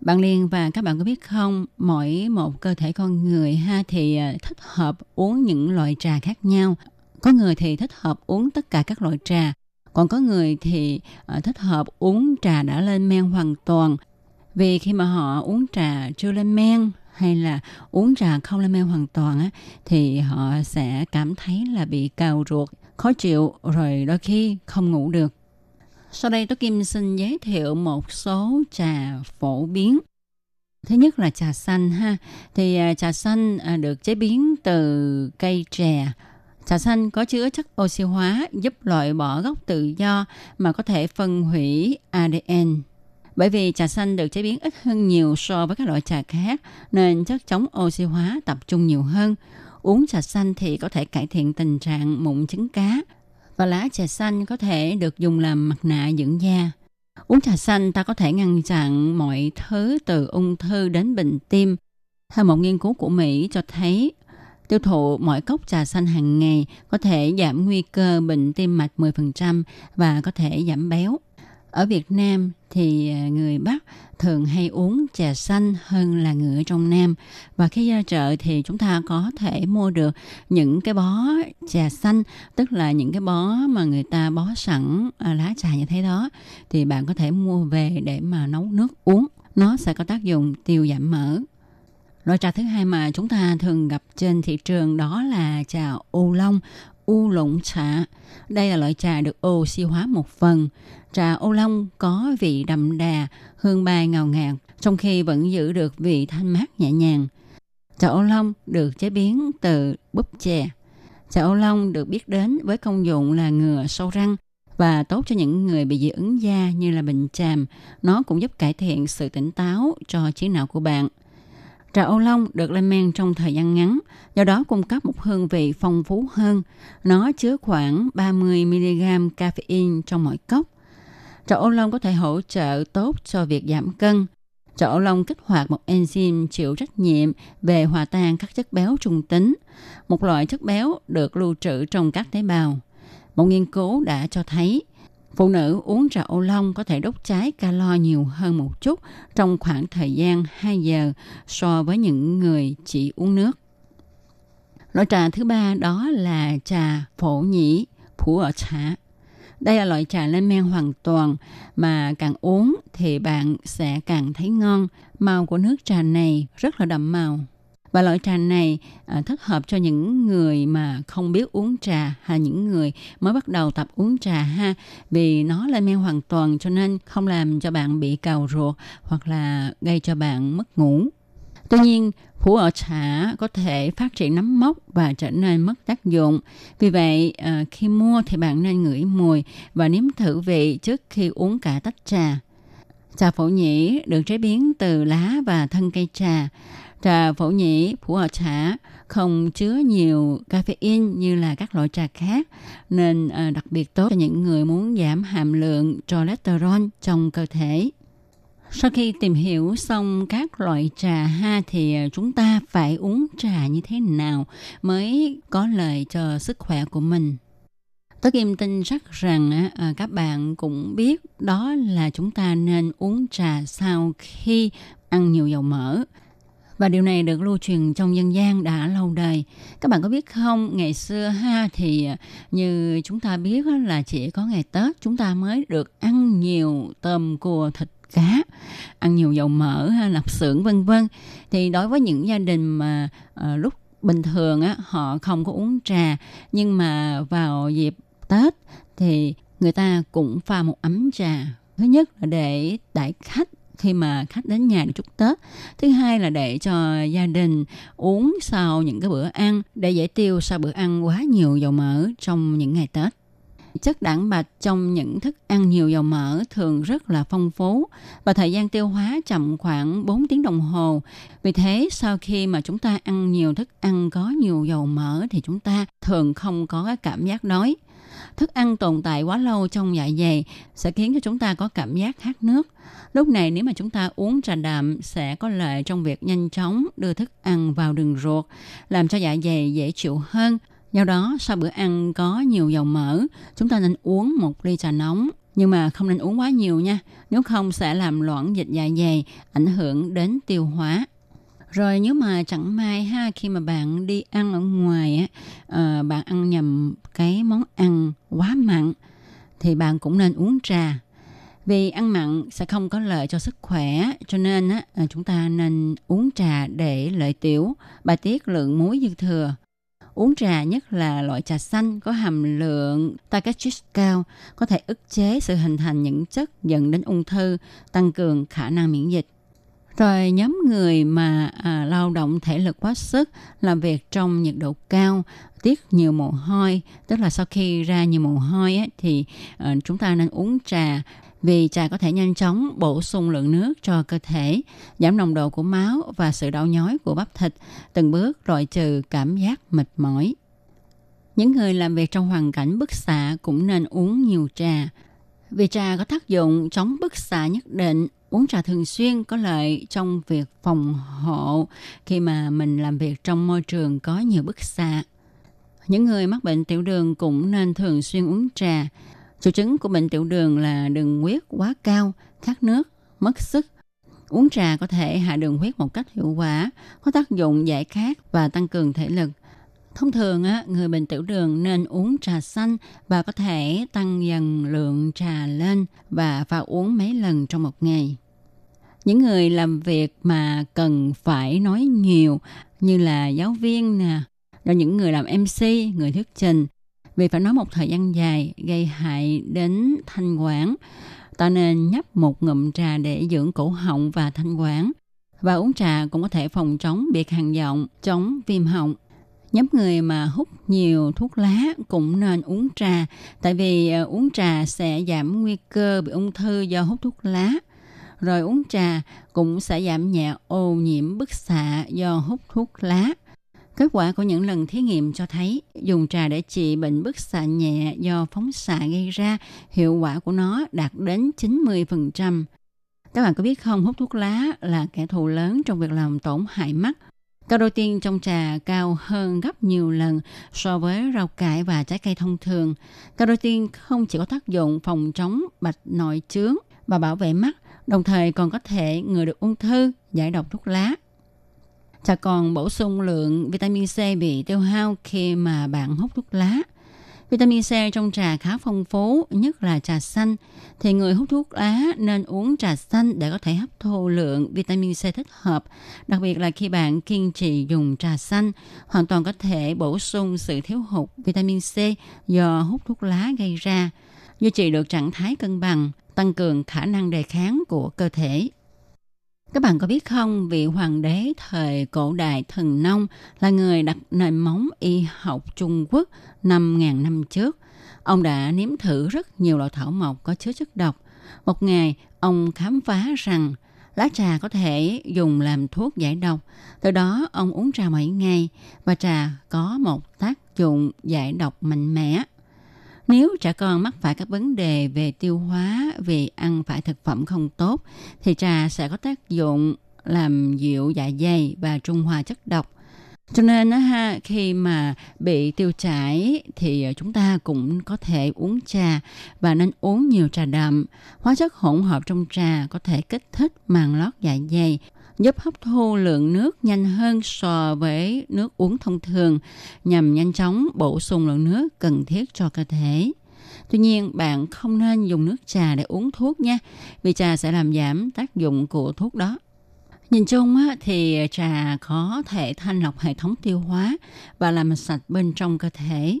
Bạn Liên và các bạn có biết không, mỗi một cơ thể con người ha thì thích hợp uống những loại trà khác nhau. Có người thì thích hợp uống tất cả các loại trà, còn có người thì thích hợp uống trà đã lên men hoàn toàn. Vì khi mà họ uống trà chưa lên men, hay là uống trà không lên men hoàn toàn á, thì họ sẽ cảm thấy là bị cào ruột, khó chịu, rồi đôi khi không ngủ được. Sau đây tôi Kim xin giới thiệu một số trà phổ biến. Thứ nhất là trà xanh ha. Thì trà xanh được chế biến từ cây chè. Trà xanh có chứa chất oxy hóa giúp loại bỏ gốc tự do mà có thể phân hủy a đê en. Bởi vì trà xanh được chế biến ít hơn nhiều so với các loại trà khác, nên chất chống oxy hóa tập trung nhiều hơn. Uống trà xanh thì có thể cải thiện tình trạng mụn trứng cá. Và lá trà xanh có thể được dùng làm mặt nạ dưỡng da. Uống trà xanh ta có thể ngăn chặn mọi thứ từ ung thư đến bệnh tim. Theo một nghiên cứu của Mỹ cho thấy, tiêu thụ mỗi cốc trà xanh hàng ngày có thể giảm nguy cơ bệnh tim mạch mười phần trăm và có thể giảm béo. Ở Việt Nam thì người Bắc thường hay uống trà xanh hơn là người ở trong Nam. Và khi ra chợ thì chúng ta có thể mua được những cái bó trà xanh, tức là những cái bó mà người ta bó sẵn lá trà như thế đó. Thì bạn có thể mua về để mà nấu nước uống. Nó sẽ có tác dụng tiêu giảm mỡ. Loại trà thứ hai mà chúng ta thường gặp trên thị trường đó là trà ô long, u lộn trà. Đây là loại trà được oxy hóa một phần. Trà ô long có vị đậm đà, hương bay ngào ngạt, trong khi vẫn giữ được vị thanh mát nhẹ nhàng. Trà ô long được chế biến từ búp chè. Trà ô long được biết đến với công dụng là ngừa sâu răng và tốt cho những người bị dị ứng da như là bệnh chàm. Nó cũng giúp cải thiện sự tỉnh táo cho trí não của bạn. Trà ô long được lên men trong thời gian ngắn, do đó cung cấp một hương vị phong phú hơn. Nó chứa khoảng ba mươi mi-li-gam caffeine trong mỗi cốc. Trà ô long có thể hỗ trợ tốt cho việc giảm cân. Trà ô long kích hoạt một enzyme chịu trách nhiệm về hòa tan các chất béo trung tính, một loại chất béo được lưu trữ trong các tế bào. Một nghiên cứu đã cho thấy, phụ nữ uống trà ô long có thể đốt cháy calo nhiều hơn một chút trong khoảng thời gian hai giờ so với những người chỉ uống nước. Loại trà thứ ba đó là trà phổ nhĩ, phủ ở trà. Đây là loại trà lên men hoàn toàn mà càng uống thì bạn sẽ càng thấy ngon. Màu của nước trà này rất là đậm màu. Và loại trà này à, thích hợp cho những người mà không biết uống trà hay những người mới bắt đầu tập uống trà ha. Vì nó lên men hoàn toàn cho nên không làm cho bạn bị cào ruột hoặc là gây cho bạn mất ngủ. Tuy nhiên, phủ ở trà có thể phát triển nấm mốc và trở nên mất tác dụng. Vì vậy, à, khi mua thì bạn nên ngửi mùi và nếm thử vị trước khi uống cả tách trà. Trà phổ nhĩ được chế biến từ lá và thân cây trà. Trà phổ nhĩ, phủ ở trà không chứa nhiều caffeine như là các loại trà khác, nên đặc biệt tốt cho những người muốn giảm hàm lượng cholesterol trong cơ thể. Sau khi tìm hiểu xong các loại trà ha thì chúng ta phải uống trà như thế nào mới có lợi cho sức khỏe của mình. Tôi Kim tin chắc rằng à, các bạn cũng biết đó là chúng ta nên uống trà sau khi ăn nhiều dầu mỡ. Và điều này được lưu truyền trong dân gian đã lâu đời. Các bạn có biết không, ngày xưa ha thì như chúng ta biết là chỉ có ngày Tết chúng ta mới được ăn nhiều tôm, cua, thịt, cá, ăn nhiều dầu mỡ, ha, lạp xưởng vân vân. Thì đối với những gia đình mà à, lúc bình thường á, họ không có uống trà, nhưng mà vào dịp Tết thì người ta cũng pha một ấm trà. Thứ nhất là để đãi khách khi mà khách đến nhà để chúc Tết. Thứ hai là để cho gia đình uống sau những cái bữa ăn để giải tiêu sau bữa ăn quá nhiều dầu mỡ trong những ngày Tết. Chất đạm bạc trong những thức ăn nhiều dầu mỡ thường rất là phong phú và thời gian tiêu hóa chậm khoảng bốn tiếng đồng hồ. Vì thế, sau khi mà chúng ta ăn nhiều thức ăn có nhiều dầu mỡ thì chúng ta thường không có cảm giác đói. Thức ăn tồn tại quá lâu trong dạ dày sẽ khiến cho chúng ta có cảm giác khát nước. Lúc này nếu mà chúng ta uống trà đạm sẽ có lợi trong việc nhanh chóng đưa thức ăn vào đường ruột, làm cho dạ dày dễ chịu hơn. Do đó, sau bữa ăn có nhiều dầu mỡ, chúng ta nên uống một ly trà nóng, nhưng mà không nên uống quá nhiều nha, nếu không sẽ làm loãng dịch dạ dày, ảnh hưởng đến tiêu hóa. Rồi nếu mà chẳng may ha, khi mà bạn đi ăn ở ngoài, à, bạn ăn nhầm cái món ăn quá mặn, thì bạn cũng nên uống trà. Vì ăn mặn sẽ không có lợi cho sức khỏe, cho nên á, chúng ta nên uống trà để lợi tiểu, bài tiết lượng muối dư thừa. Uống trà, nhất là loại trà xanh, có hàm lượng catechin cao, có thể ức chế sự hình thành những chất dẫn đến ung thư, tăng cường khả năng miễn dịch. Rồi nhóm người mà à, lao động thể lực quá sức, làm việc trong nhiệt độ cao, tiết nhiều mồ hôi, tức là sau khi ra nhiều mồ hôi á, thì à, chúng ta nên uống trà, vì trà có thể nhanh chóng bổ sung lượng nước cho cơ thể, giảm nồng độ của máu và sự đau nhói của bắp thịt, từng bước loại trừ cảm giác mệt mỏi. Những người làm việc trong hoàn cảnh bức xạ cũng nên uống nhiều trà, vì trà có tác dụng chống bức xạ nhất định. Uống trà thường xuyên có lợi trong việc phòng hộ khi mà mình làm việc trong môi trường có nhiều bức xạ. Những người mắc bệnh tiểu đường cũng nên thường xuyên uống trà. Triệu chứng của bệnh tiểu đường là đường huyết quá cao, khát nước, mất sức. Uống trà có thể hạ đường huyết một cách hiệu quả, có tác dụng giải khát và tăng cường thể lực. Thông thường, người bệnh tiểu đường nên uống trà xanh và có thể tăng dần lượng trà lên và pha uống mấy lần trong một ngày. Những người làm việc mà cần phải nói nhiều như là giáo viên, nè, rồi những người làm em xê, người thuyết trình, vì phải nói một thời gian dài gây hại đến thanh quản, ta nên nhấp một ngụm trà để dưỡng cổ họng và thanh quản. Và uống trà cũng có thể phòng chống biệt hàng giọng, chống viêm họng. Nhóm người mà hút nhiều thuốc lá cũng nên uống trà, tại vì uống trà sẽ giảm nguy cơ bị ung thư do hút thuốc lá. Rồi uống trà cũng sẽ giảm nhẹ ô nhiễm bức xạ do hút thuốc lá. Kết quả của những lần thí nghiệm cho thấy dùng trà để trị bệnh bức xạ nhẹ do phóng xạ gây ra, hiệu quả của nó đạt đến chín mươi phần trăm. Các bạn có biết không, hút thuốc lá là kẻ thù lớn trong việc làm tổn hại mắt. Carotin trong trà cao hơn gấp nhiều lần so với rau cải và trái cây thông thường. Carotin không chỉ có tác dụng phòng chống bạch nội chướng và bảo vệ mắt, đồng thời còn có thể ngừa được ung thư, giải độc thuốc lá. Trà còn bổ sung lượng vitamin C bị tiêu hao khi mà bạn hút thuốc lá. Vitamin C trong trà khá phong phú, nhất là trà xanh. Thì người hút thuốc lá nên uống trà xanh để có thể hấp thu lượng vitamin C thích hợp. Đặc biệt là khi bạn kiên trì dùng trà xanh, hoàn toàn có thể bổ sung sự thiếu hụt vitamin C do hút thuốc lá gây ra, duy trì được trạng thái cân bằng, tăng cường khả năng đề kháng của cơ thể. Các bạn có biết không, vị hoàng đế thời cổ đại Thần Nông là người đặt nền móng y học Trung Quốc năm nghìn năm trước. Ông đã nếm thử rất nhiều loại thảo mộc có chứa chất độc. Một ngày, ông khám phá rằng lá trà có thể dùng làm thuốc giải độc. Từ đó, ông uống trà mỗi ngày và trà có một tác dụng giải độc mạnh mẽ. Nếu trẻ con mắc phải các vấn đề về tiêu hóa vì ăn phải thực phẩm không tốt, thì trà sẽ có tác dụng làm dịu dạ dày và trung hòa chất độc. Cho nên ha, khi mà bị tiêu chảy thì chúng ta cũng có thể uống trà và nên uống nhiều trà đậm. Hóa chất hỗn hợp trong trà có thể kích thích màng lót dạ dày, giúp hấp thu lượng nước nhanh hơn so với nước uống thông thường, nhằm nhanh chóng bổ sung lượng nước cần thiết cho cơ thể. Tuy nhiên, bạn không nên dùng nước trà để uống thuốc nha, vì trà sẽ làm giảm tác dụng của thuốc đó. Nhìn chung thì trà có thể thanh lọc hệ thống tiêu hóa và làm sạch bên trong cơ thể.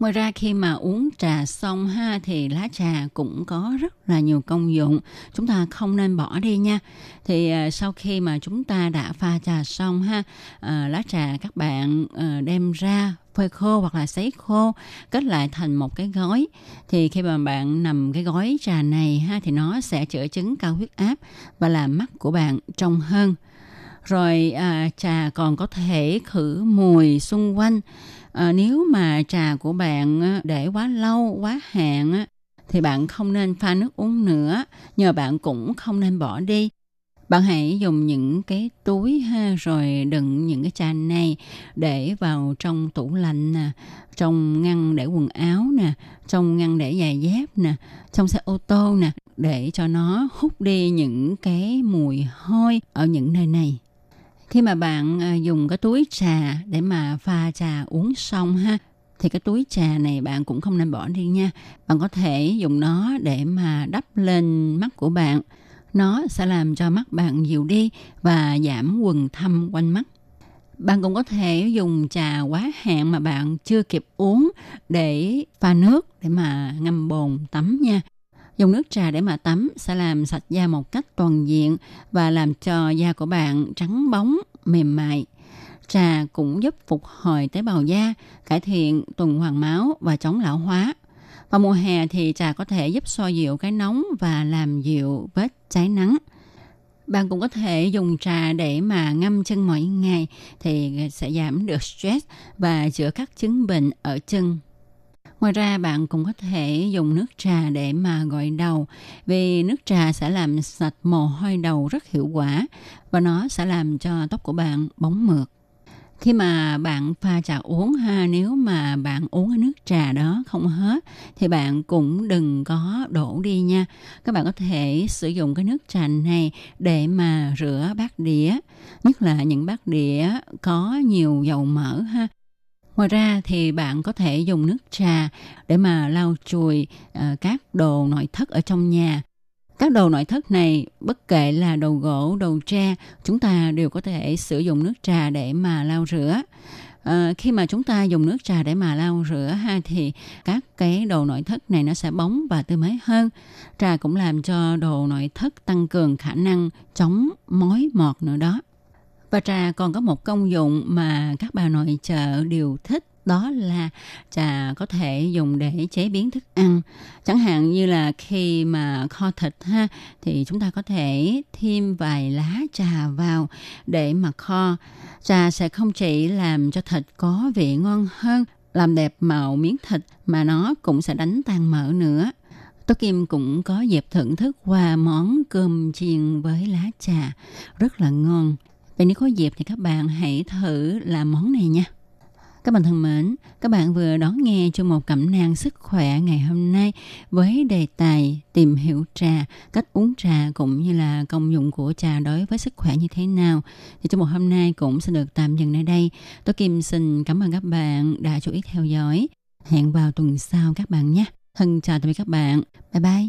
Ngoài ra, khi mà uống trà xong ha thì lá trà cũng có rất là nhiều công dụng, chúng ta không nên bỏ đi nha. Thì sau khi mà chúng ta đã pha trà xong ha, lá trà các bạn đem ra phơi khô hoặc là sấy khô, kết lại thành một cái gói. Thì khi mà bạn nằm cái gói trà này ha thì nó sẽ chữa chứng cao huyết áp và làm mắt của bạn trong hơn. Rồi à, trà còn có thể khử mùi xung quanh. À, nếu mà trà của bạn để quá lâu, quá hạn thì bạn không nên pha nước uống nữa, nhờ bạn cũng không nên bỏ đi. Bạn hãy dùng những cái túi ha, rồi đựng những cái trà này để vào trong tủ lạnh nè, trong ngăn để quần áo nè, trong ngăn để giày dép nè, trong xe ô tô nè, để cho nó hút đi những cái mùi hôi ở những nơi này. Khi mà bạn dùng cái túi trà để mà pha trà uống xong ha, thì cái túi trà này bạn cũng không nên bỏ đi nha. Bạn có thể dùng nó để mà đắp lên mắt của bạn. Nó sẽ làm cho mắt bạn dịu đi và giảm quầng thâm quanh mắt. Bạn cũng có thể dùng trà quá hạn mà bạn chưa kịp uống để pha nước để mà ngâm bồn tắm nha. Dùng nước trà để mà tắm sẽ làm sạch da một cách toàn diện và làm cho da của bạn trắng bóng, mềm mại. Trà cũng giúp phục hồi tế bào da, cải thiện tuần hoàn máu và chống lão hóa. Vào mùa hè thì trà có thể giúp xoa dịu cái nóng và làm dịu vết cháy nắng. Bạn cũng có thể dùng trà để mà ngâm chân mỗi ngày thì sẽ giảm được stress và chữa các chứng bệnh ở chân. Ngoài ra, bạn cũng có thể dùng nước trà để mà gội đầu, vì nước trà sẽ làm sạch mồ hôi đầu rất hiệu quả và nó sẽ làm cho tóc của bạn bóng mượt. Khi mà bạn pha trà uống ha, nếu mà bạn uống cái nước trà đó không hết thì bạn cũng đừng có đổ đi nha. Các bạn có thể sử dụng cái nước trà này để mà rửa bát đĩa, nhất là những bát đĩa có nhiều dầu mỡ ha. Ngoài ra thì bạn có thể dùng nước trà để mà lau chùi các đồ nội thất ở trong nhà. Các đồ nội thất này, bất kể là đồ gỗ, đồ tre, chúng ta đều có thể sử dụng nước trà để mà lau rửa. À, khi mà chúng ta dùng nước trà để mà lau rửa ha, thì các cái đồ nội thất này nó sẽ bóng và tươi mới hơn. Trà cũng làm cho đồ nội thất tăng cường khả năng chống mối mọt nữa đó. Và trà còn có một công dụng mà các bà nội trợ đều thích, đó là trà có thể dùng để chế biến thức ăn. Chẳng hạn như là khi mà kho thịt ha, thì chúng ta có thể thêm vài lá trà vào để mà kho. Trà sẽ không chỉ làm cho thịt có vị ngon hơn, làm đẹp màu miếng thịt, mà nó cũng sẽ đánh tan mỡ nữa. Tôi Kim cũng có dịp thưởng thức qua món cơm chiên với lá trà, rất là ngon. Vậy nếu có dịp thì các bạn hãy thử làm món này nha. Các bạn thân mến, các bạn vừa đón nghe cho một cẩm nang sức khỏe ngày hôm nay với đề tài tìm hiểu trà, cách uống trà cũng như là công dụng của trà đối với sức khỏe như thế nào. Thì trong một hôm nay cũng sẽ được tạm dừng nơi đây. Tôi Kim xin cảm ơn các bạn đã chú ý theo dõi. Hẹn vào tuần sau các bạn nhé. Thân chào tạm biệt các bạn. Bye bye.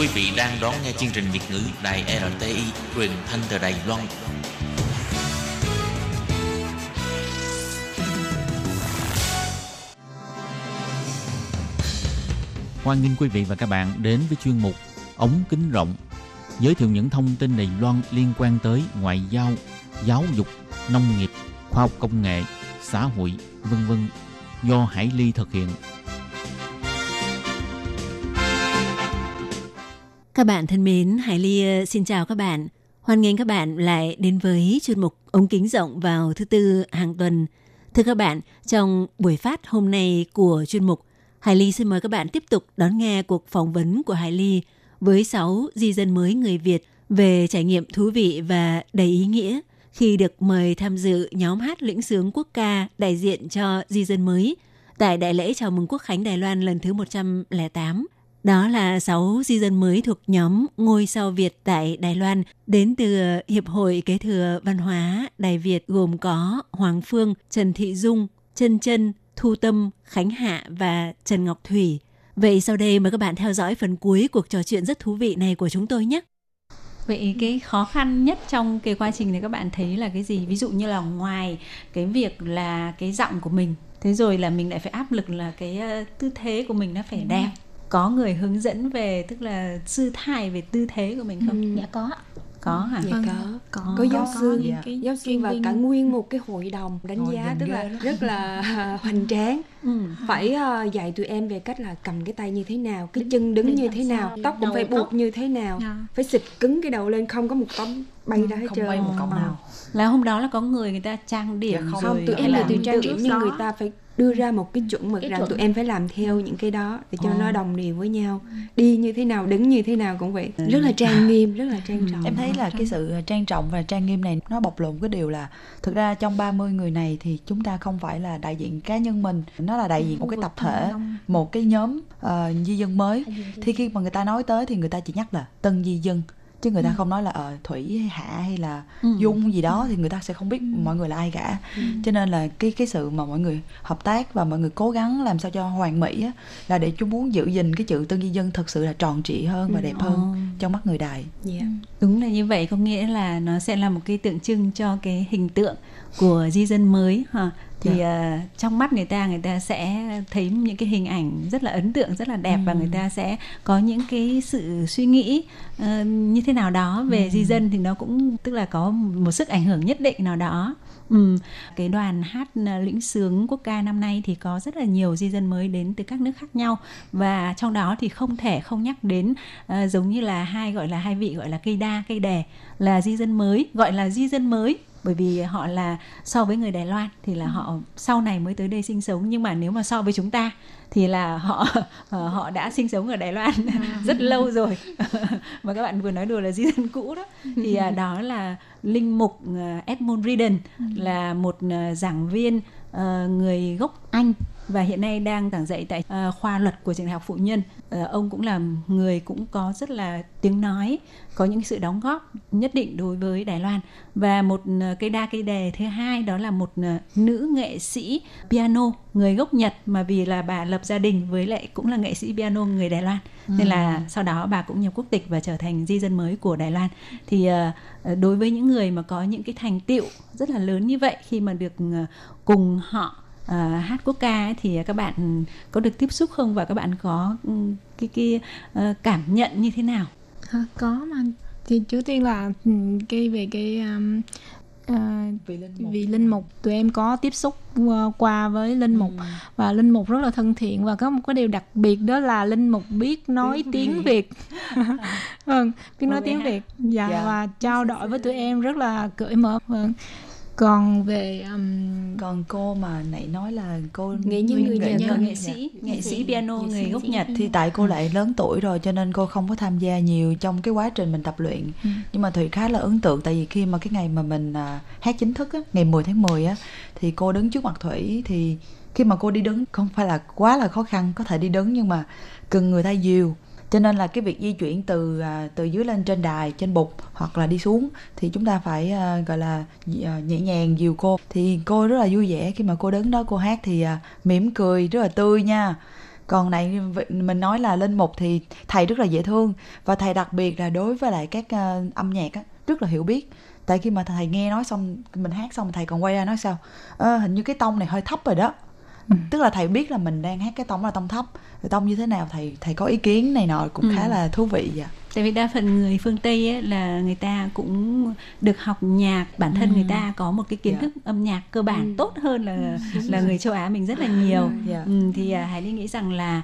Quý vị đang đón nghe chương trình Việt ngữ Đài rờ tê i, truyền thanh từ Đài Loan. Hoan nghênh quý vị và các bạn đến với chuyên mục Ống Kính Rộng, giới thiệu những thông tin Đài Loan liên quan tới ngoại giao, giáo dục, nông nghiệp, khoa học công nghệ, xã hội, vân vân, do Hải Ly thực hiện. Các bạn thân mến, Hải Ly xin chào các bạn. Hoan nghênh các bạn lại đến với chuyên mục Ống Kính Rộng vào thứ Tư hàng tuần. Thưa các bạn, trong buổi phát hôm nay của chuyên mục, Hải Ly xin mời các bạn tiếp tục đón nghe cuộc phỏng vấn của Hải Ly với sáu di dân mới người Việt về trải nghiệm thú vị và đầy ý nghĩa khi được mời tham dự nhóm hát lĩnh xướng quốc ca đại diện cho di dân mới tại đại lễ chào mừng Quốc khánh Đài Loan lần thứ một trăm lẻ tám. Đó là sáu di dân mới thuộc nhóm Ngôi sao Việt tại Đài Loan đến từ Hiệp hội Kế thừa Văn hóa Đài Việt gồm có Hoàng Phương, Trần Thị Dung, Trần Trân, Thu Tâm, Khánh Hạ và Trần Ngọc Thủy. Vậy sau đây mời các bạn theo dõi phần cuối cuộc trò chuyện rất thú vị này của chúng tôi nhé. Vậy cái khó khăn nhất trong cái quá trình này các bạn thấy là cái gì? Ví dụ như là ngoài cái việc là cái giọng của mình, thế rồi là mình lại phải áp lực là cái tư thế của mình nó phải đẹp. Có người hướng dẫn về, tức là sư thầy về tư thế của mình không? Ừ. Dạ có. Có hả? Dạ có. Có, có giáo sư, dạ. cái giáo sư và cả nguyên một cái hội đồng đánh hội giá, tức là đó. Rất là hoành tráng. Ừ. Phải uh, dạy tụi em về cách là cầm cái tay như thế nào, cái chân đứng như thế nào, tóc cũng phải buộc như thế nào, phải xịt cứng cái đầu lên, không có một cọng bay ra hết trơn. Không bay một cọng nào. Là hôm đó là có người người ta trang điểm không? Không, tụi em là tụi trang điểm nhưng người ta phải đưa ra một cái chuẩn mực rằng tụi em phải làm theo những cái đó để cho nó đồng đều với nhau, đi như thế nào, đứng như thế nào cũng vậy, rất là trang nghiêm, rất là trang trọng. Em thấy là cái sự trang trọng và trang nghiêm này nó bộc lộ cái điều là thực ra trong ba mươi người này thì chúng ta không phải là đại diện cá nhân mình, nó là đại diện một cái tập thể, một cái nhóm uh, di dân mới. Thì khi mà người ta nói tới thì người ta chỉ nhắc là tân di dân, chứ người ta ừ. không nói là ờ Thủy hay Hạ hay là ừ. Dung gì đó, thì người ta sẽ không biết mọi người là ai cả. ừ. Cho nên là cái cái sự mà mọi người hợp tác và mọi người cố gắng làm sao cho hoàn mỹ á, là để chúng muốn giữ gìn cái chữ tân di dân thật sự là tròn trịa hơn và đẹp ừ. hơn ừ. trong mắt người Đài. yeah. Đúng là như vậy, có nghĩa là nó sẽ là một cái tượng trưng cho cái hình tượng của di dân mới ha. Thì yeah. uh, trong mắt người ta, người ta sẽ thấy những cái hình ảnh rất là ấn tượng, rất là đẹp. ừ. Và người ta sẽ có những cái sự suy nghĩ uh, như thế nào đó về ừ. di dân, thì nó cũng tức là có một sức ảnh hưởng nhất định nào đó. ừ. Cái đoàn hát lĩnh xướng quốc ca năm nay thì có rất là nhiều di dân mới đến từ các nước khác nhau. Và trong đó thì không thể không nhắc đến uh, giống như là hai gọi là hai vị gọi là cây đa, cây đè là di dân mới, gọi là di dân mới bởi vì họ là so với người Đài Loan thì là họ sau này mới tới đây sinh sống, nhưng mà nếu mà so với chúng ta thì là họ họ đã sinh sống ở Đài Loan rất lâu rồi. Mà các bạn vừa nói đùa là di dân cũ đó, thì đó là linh mục Edmund Riden, là một giảng viên người gốc Anh và hiện nay đang giảng dạy tại khoa luật của trường đại học Phụ Nhân. Ông cũng là người cũng có rất là tiếng nói, có những sự đóng góp nhất định đối với Đài Loan. Và một cây đa cây đề thứ hai đó là một nữ nghệ sĩ piano người gốc Nhật, mà vì là bà lập gia đình với lại cũng là nghệ sĩ piano người Đài Loan ừ. nên là sau đó bà cũng nhập quốc tịch và trở thành di dân mới của Đài Loan. Thì đối với những người mà có những cái thành tựu rất là lớn như vậy, khi mà được cùng họ Uh, hát quốc ca ấy, thì các bạn có được tiếp xúc không và các bạn có cái, cái uh, cảm nhận như thế nào? À, có mà thì trước tiên là cái về cái um, uh, vị, linh mục. Vị linh mục tụi em có tiếp xúc qua với linh mục ừ. và linh mục rất là thân thiện, và có một cái điều đặc biệt đó là linh mục biết nói tiếng, tiếng Việt vâng biết nói tiếng Việt dạ, dạ. và trao đổi với tụi em rất là cởi mở. Vâng. Còn về um, còn cô mà nãy nói là cô nghĩ như người nghệ, nghệ, nghệ sĩ nghệ sĩ piano nghệ người gốc Nhật thì tại cô lại lớn tuổi rồi cho nên cô không có tham gia nhiều trong cái quá trình mình tập luyện. ừ. Nhưng mà Thủy khá là ấn tượng, tại vì khi mà cái ngày mà mình uh, hát chính thức á, ngày mười tháng mười á, thì cô đứng trước mặt Thủy, thì khi mà cô đi đứng không phải là quá là khó khăn, có thể đi đứng nhưng mà cần người ta dìu, cho nên là cái việc di chuyển từ từ dưới lên trên đài, trên bục hoặc là đi xuống thì chúng ta phải uh, gọi là nhẹ nhàng dìu cô. Thì cô rất là vui vẻ khi mà cô đứng đó cô hát, thì uh, mỉm cười rất là tươi nha. Còn này mình nói là linh mục thì thầy rất là dễ thương, và thầy đặc biệt là đối với lại các uh, âm nhạc á, rất là hiểu biết. Tại khi mà thầy nghe nói xong, mình hát xong thầy còn quay ra nói sao à, hình như cái tông này hơi thấp rồi đó. Ừ. Tức là thầy biết là mình đang hát cái tông là tông thấp, tông như thế nào, thầy thầy có ý kiến này nọ, cũng ừ. khá là thú vị vậy. Tại vì đa phần người phương Tây ấy, là người ta cũng được học nhạc, bản thân ừ. người ta có một cái kiến yeah. thức âm nhạc cơ bản ừ. tốt hơn là là người châu Á mình rất là nhiều. Yeah. Ừ, thì Hải Ly nghĩ rằng là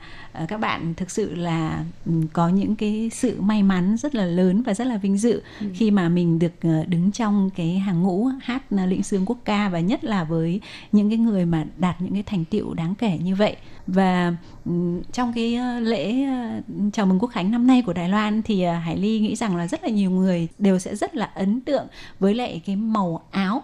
các bạn thực sự là có những cái sự may mắn rất là lớn và rất là vinh dự ừ. khi mà mình được đứng trong cái hàng ngũ hát lĩnh xướng quốc ca, và nhất là với những cái người mà đạt những cái thành tựu đáng kể như vậy. Và trong cái lễ chào mừng Quốc khánh năm nay của Đài Loan thì Hải Ly nghĩ rằng là rất là nhiều người đều sẽ rất là ấn tượng với lại cái màu áo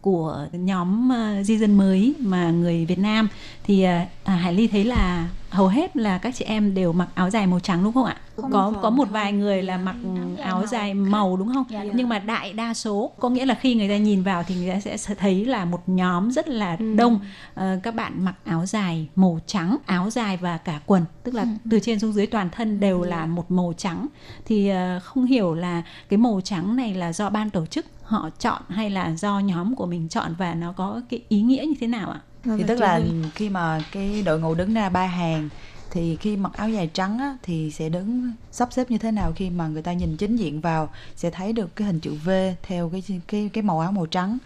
của nhóm di dân mới mà người Việt Nam. Thì Hải Ly thấy là hầu hết là các chị em đều mặc áo dài màu trắng, đúng không ạ? Không có có một vài người là mặc áo dài màu, đúng không? Dạ, dạ. Nhưng mà đại đa số, có nghĩa là khi người ta nhìn vào thì người ta sẽ thấy là một nhóm rất là đông ừ. uh, các bạn mặc áo dài màu trắng, áo dài và cả quần, tức là ừ. từ trên xuống dưới toàn thân đều là một màu trắng. Thì uh, không hiểu là cái màu trắng này là do ban tổ chức họ chọn hay là do nhóm của mình chọn, và nó có cái ý nghĩa như thế nào ạ? Thì tức là khi mà cái đội ngũ đứng ra ba hàng, thì khi mặc áo dài trắng á, thì sẽ đứng sắp xếp như thế nào, khi mà người ta nhìn chính diện vào sẽ thấy được cái hình chữ V theo cái cái cái màu áo màu trắng,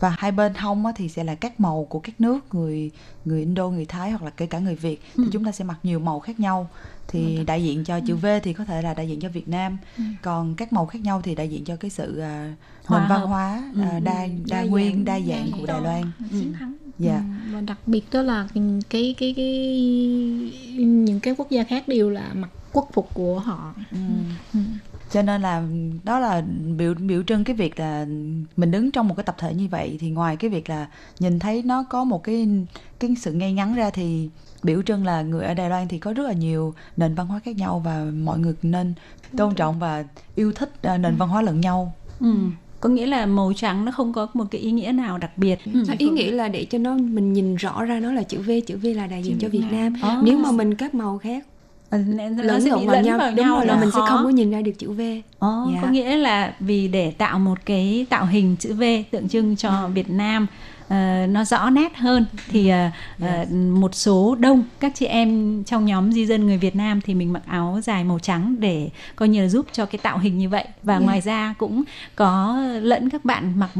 và hai bên hông á, thì sẽ là các màu của các nước, người người Indo, người Thái, hoặc là kể cả người Việt, thì ừ. chúng ta sẽ mặc nhiều màu khác nhau. Thì ừ. đại diện cho chữ V thì có thể là đại diện cho Việt Nam, ừ. còn các màu khác nhau thì đại diện cho cái sự uh, nền văn hóa ừ. uh, đa đa nguyên đa, đa, đa dạng của Đài Loan. Ừ. Dạ. Ừ. Và đặc biệt đó là cái cái cái những cái quốc gia khác đều là mặc quốc phục của họ. Ừ. Ừ. Cho nên là đó là biểu biểu trưng cái việc là mình đứng trong một cái tập thể như vậy, thì ngoài cái việc là nhìn thấy nó có một cái cái sự ngay ngắn ra, thì biểu trưng là người ở Đài Loan thì có rất là nhiều nền văn hóa khác nhau, và mọi người nên tôn trọng và yêu thích nền văn hóa lẫn nhau. Ừ. Có nghĩa là màu trắng nó không có một cái ý nghĩa nào đặc biệt. Ừ. Ý nghĩa là để cho nó mình nhìn rõ ra nó là chữ V, chữ V là đại diện cho Việt Nam. À. Nếu mà mình các màu khác lẫn lộn vào nhau, vào đúng nhau rồi, là mình khó. Sẽ không có nhìn ra được chữ V. Ờ, yeah. Có nghĩa là vì để tạo một cái tạo hình chữ V tượng trưng cho yeah. Việt Nam uh, nó rõ nét hơn, thì uh, yes. uh, một số đông các chị em trong nhóm di dân người Việt Nam thì mình mặc áo dài màu trắng để coi như là giúp cho cái tạo hình như vậy. Và yeah. ngoài ra cũng có lẫn các bạn mặc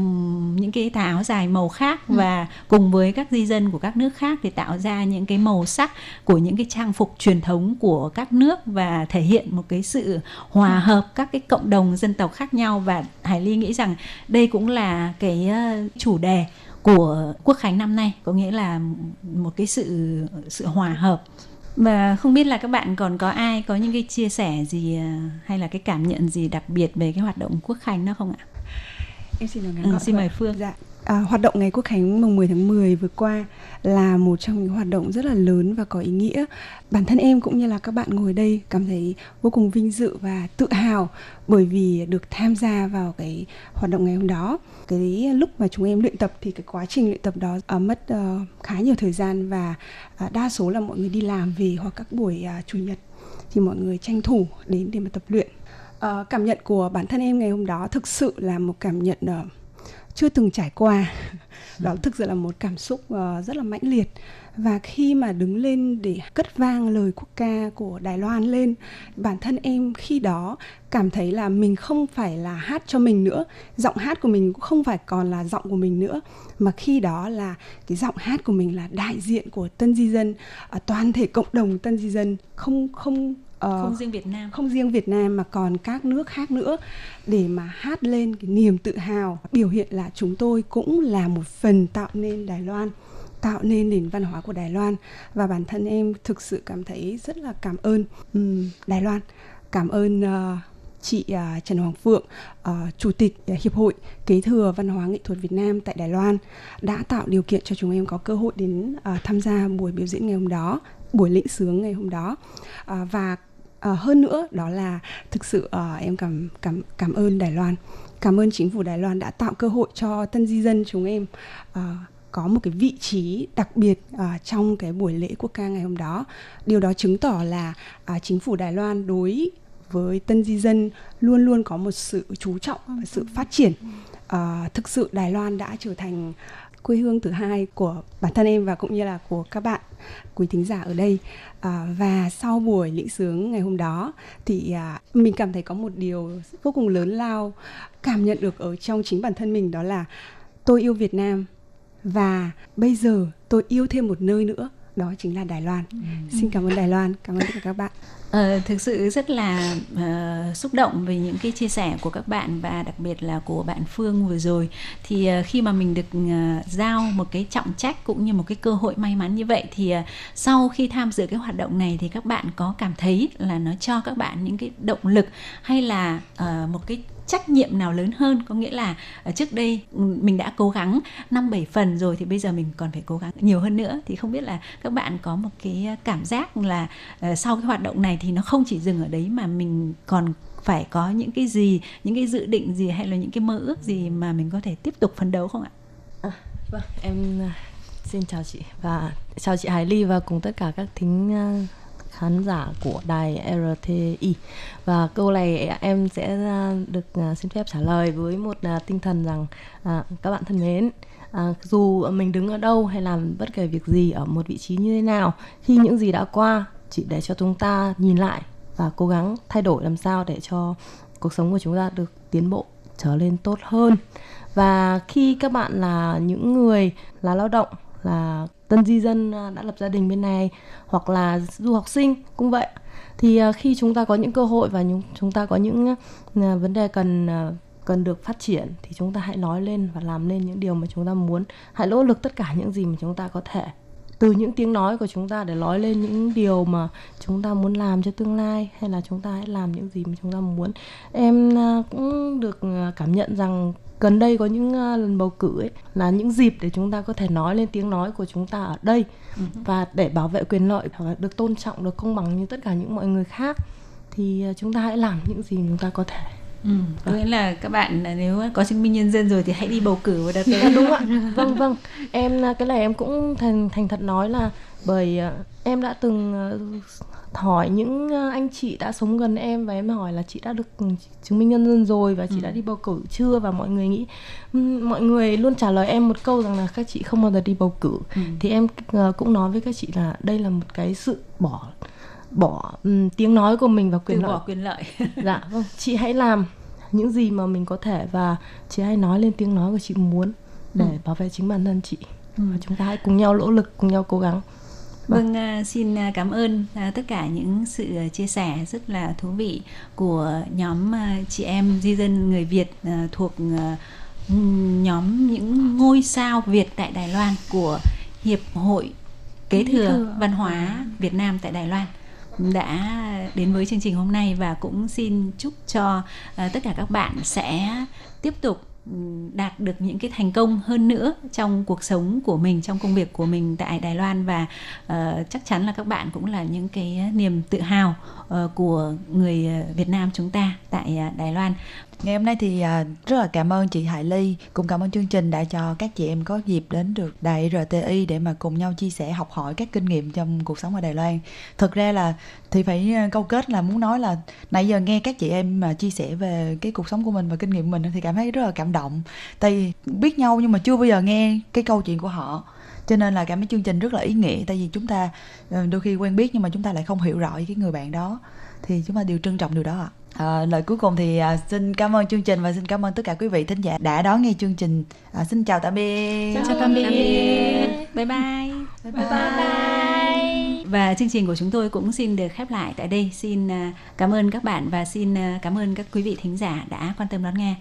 những cái tà áo dài màu khác, yeah. và cùng với các di dân của các nước khác thì tạo ra những cái màu sắc của những cái trang phục truyền thống của các nước, và thể hiện một cái sự hòa hợp các cái cộng đồng dân tộc khác nhau. Và Hải Ly nghĩ rằng đây cũng là cái chủ đề của Quốc khánh năm nay, có nghĩa là một cái sự sự hòa hợp. Và không biết là các bạn còn có ai có những cái chia sẻ gì hay là cái cảm nhận gì đặc biệt về cái hoạt động Quốc khánh đó không ạ? Em xin, ừ, xin mời Phương. Dạ. À, hoạt động ngày Quốc khánh mùng mười tháng mười vừa qua là một trong những hoạt động rất là lớn và có ý nghĩa. Bản thân em cũng như là các bạn ngồi đây cảm thấy vô cùng vinh dự và tự hào bởi vì được tham gia vào cái hoạt động ngày hôm đó. Cái lúc mà chúng em luyện tập thì cái quá trình luyện tập đó à, mất uh, khá nhiều thời gian, và à, đa số là mọi người đi làm về hoặc các buổi à, chủ nhật thì mọi người tranh thủ đến để mà tập luyện. À, cảm nhận của bản thân em ngày hôm đó thực sự là một cảm nhận uh, chưa từng trải qua. Đó thực sự là một cảm xúc uh, rất là mãnh liệt. Và khi mà đứng lên để cất vang lời quốc ca của Đài Loan lên, bản thân em khi đó cảm thấy là mình không phải là hát cho mình nữa, giọng hát của mình cũng không phải còn là giọng của mình nữa, mà khi đó là cái giọng hát của mình là đại diện của tân di dân, uh, toàn thể cộng đồng tân di dân, không không Uh, không riêng Việt Nam, không riêng Việt Nam mà còn các nước khác nữa, để mà hát lên cái niềm tự hào, biểu hiện là chúng tôi cũng là một phần tạo nên Đài Loan, tạo nên nền văn hóa của Đài Loan. Và bản thân em thực sự cảm thấy rất là cảm ơn um, Đài Loan, cảm ơn uh, chị uh, Trần Hoàng Phượng, uh, Chủ tịch Hiệp hội Kế thừa Văn hóa Nghệ thuật Việt Nam tại Đài Loan đã tạo điều kiện cho chúng em có cơ hội đến uh, tham gia buổi biểu diễn ngày hôm đó, buổi lễ sướng ngày hôm đó. uh, và Uh, hơn nữa đó là thực sự uh, em cảm, cảm, cảm ơn Đài Loan, cảm ơn chính phủ Đài Loan đã tạo cơ hội cho tân di dân chúng em uh, có một cái vị trí đặc biệt à, trong cái buổi lễ quốc ca ngày hôm đó. Điều đó chứng tỏ là à, chính phủ Đài Loan đối với tân di dân luôn luôn có một sự chú trọng và sự phát triển. À, thực sự Đài Loan đã trở thành quê hương thứ hai của bản thân em và cũng như là của các bạn quý thính giả ở đây. À, và sau buổi lễ sướng ngày hôm đó thì à, mình cảm thấy có một điều vô cùng lớn lao cảm nhận được ở trong chính bản thân mình, đó là tôi yêu Việt Nam và bây giờ tôi yêu thêm một nơi nữa, đó chính là Đài Loan. Ừ. Xin cảm ơn Đài Loan, cảm ơn tất cả các bạn. Ờ, thực sự rất là uh, xúc động về những cái chia sẻ của các bạn và đặc biệt là của bạn Phương vừa rồi. Thì uh, khi mà mình được uh, giao một cái trọng trách cũng như một cái cơ hội may mắn như vậy thì uh, sau khi tham dự cái hoạt động này thì các bạn có cảm thấy là nó cho các bạn những cái động lực hay là uh, một cái trách nhiệm nào lớn hơn, có nghĩa là trước đây mình đã cố gắng năm bảy phần rồi thì bây giờ mình còn phải cố gắng nhiều hơn nữa. Thì không biết là các bạn có một cái cảm giác là sau cái hoạt động này thì nó không chỉ dừng ở đấy mà mình còn phải có những cái gì, những cái dự định gì hay là những cái mơ ước gì mà mình có thể tiếp tục phấn đấu không ạ? À, vâng, em xin chào chị và chào chị Hải Ly và cùng tất cả các thính khán giả của đài rờ tê i. Và câu này em sẽ được xin phép trả lời với một tinh thần rằng à, các bạn thân mến, à, dù mình đứng ở đâu hay làm bất kể việc gì ở một vị trí như thế nào, khi những gì đã qua chỉ để cho chúng ta nhìn lại và cố gắng thay đổi làm sao để cho cuộc sống của chúng ta được tiến bộ, trở lên tốt hơn. Và khi các bạn là những người là lao động, là tân di dân đã lập gia đình bên này hoặc là du học sinh cũng vậy, thì khi chúng ta có những cơ hội và chúng ta có những vấn đề cần cần được phát triển thì chúng ta hãy nói lên và làm lên những điều mà chúng ta muốn. Hãy nỗ lực tất cả những gì mà chúng ta có thể từ những tiếng nói của chúng ta để nói lên những điều mà chúng ta muốn làm cho tương lai, hay là chúng ta hãy làm những gì mà chúng ta muốn. Em cũng được cảm nhận rằng gần đây có những lần bầu cử ấy, là những dịp để chúng ta có thể nói lên tiếng nói của chúng ta ở đây và để bảo vệ quyền lợi được tôn trọng, được công bằng như tất cả những mọi người khác thì chúng ta hãy làm những gì chúng ta có thể. Ừ, có nghĩa là các bạn nếu có chứng minh nhân dân rồi thì hãy đi bầu cử và đặt tên. Đúng ạ. Vâng vâng. Em cái này em cũng thành thành thật nói là bởi em đã từng hỏi những anh chị đã sống gần em và em hỏi là chị đã được chứng minh nhân dân rồi và chị ừ. đã đi bầu cử chưa, và mọi người nghĩ mọi người luôn trả lời em một câu rằng là các chị không bao giờ đi bầu cử. Ừ. Thì em cũng nói với các chị là đây là một cái sự bỏ bỏ um, tiếng nói của mình và quyền lợi. Bỏ quyền lợi. Dạ vâng, chị hãy làm những gì mà mình có thể và chị hãy nói lên tiếng nói của chị muốn để ừ. bảo vệ chính bản thân chị. Ừ. Và chúng ta hãy cùng nhau nỗ lực, cùng nhau cố gắng. Vâng, xin cảm ơn tất cả những sự chia sẻ rất là thú vị của nhóm chị em di dân người Việt thuộc nhóm những ngôi sao Việt tại Đài Loan của Hiệp hội Kế thừa Văn hóa Việt Nam tại Đài Loan đã đến với chương trình hôm nay, và cũng xin chúc cho tất cả các bạn sẽ tiếp tục đạt được những cái thành công hơn nữa trong cuộc sống của mình, trong công việc của mình tại Đài Loan, và uh, chắc chắn là các bạn cũng là những cái niềm tự hào uh, của người Việt Nam chúng ta tại uh, Đài Loan. Ngày hôm nay thì uh, rất là cảm ơn chị Hải Ly, cũng cảm ơn chương trình đã cho các chị em có dịp đến được đài rờ tê i để mà cùng nhau chia sẻ, học hỏi các kinh nghiệm trong cuộc sống ở Đài Loan. Thực ra là thì phải câu kết là muốn nói là nãy giờ nghe các chị em mà chia sẻ về cái cuộc sống của mình và kinh nghiệm của mình thì cảm thấy rất là cảm động. Tại vì biết nhau nhưng mà chưa bao giờ nghe cái câu chuyện của họ, cho nên là cảm thấy chương trình rất là ý nghĩa. Tại vì chúng ta đôi khi quen biết nhưng mà chúng ta lại không hiểu rõ cái người bạn đó, thì chúng ta đều trân trọng điều đó ạ. À, lời cuối cùng thì à, xin cảm ơn chương trình và xin cảm ơn tất cả quý vị thính giả đã đón nghe chương trình. À, xin chào tạm biệt. Chào, chào tạm biệt. Bye bye. Bye bye. Bye bye. Và chương trình của chúng tôi cũng xin được khép lại tại đây. Xin cảm ơn các bạn và xin cảm ơn các quý vị thính giả đã quan tâm đón nghe.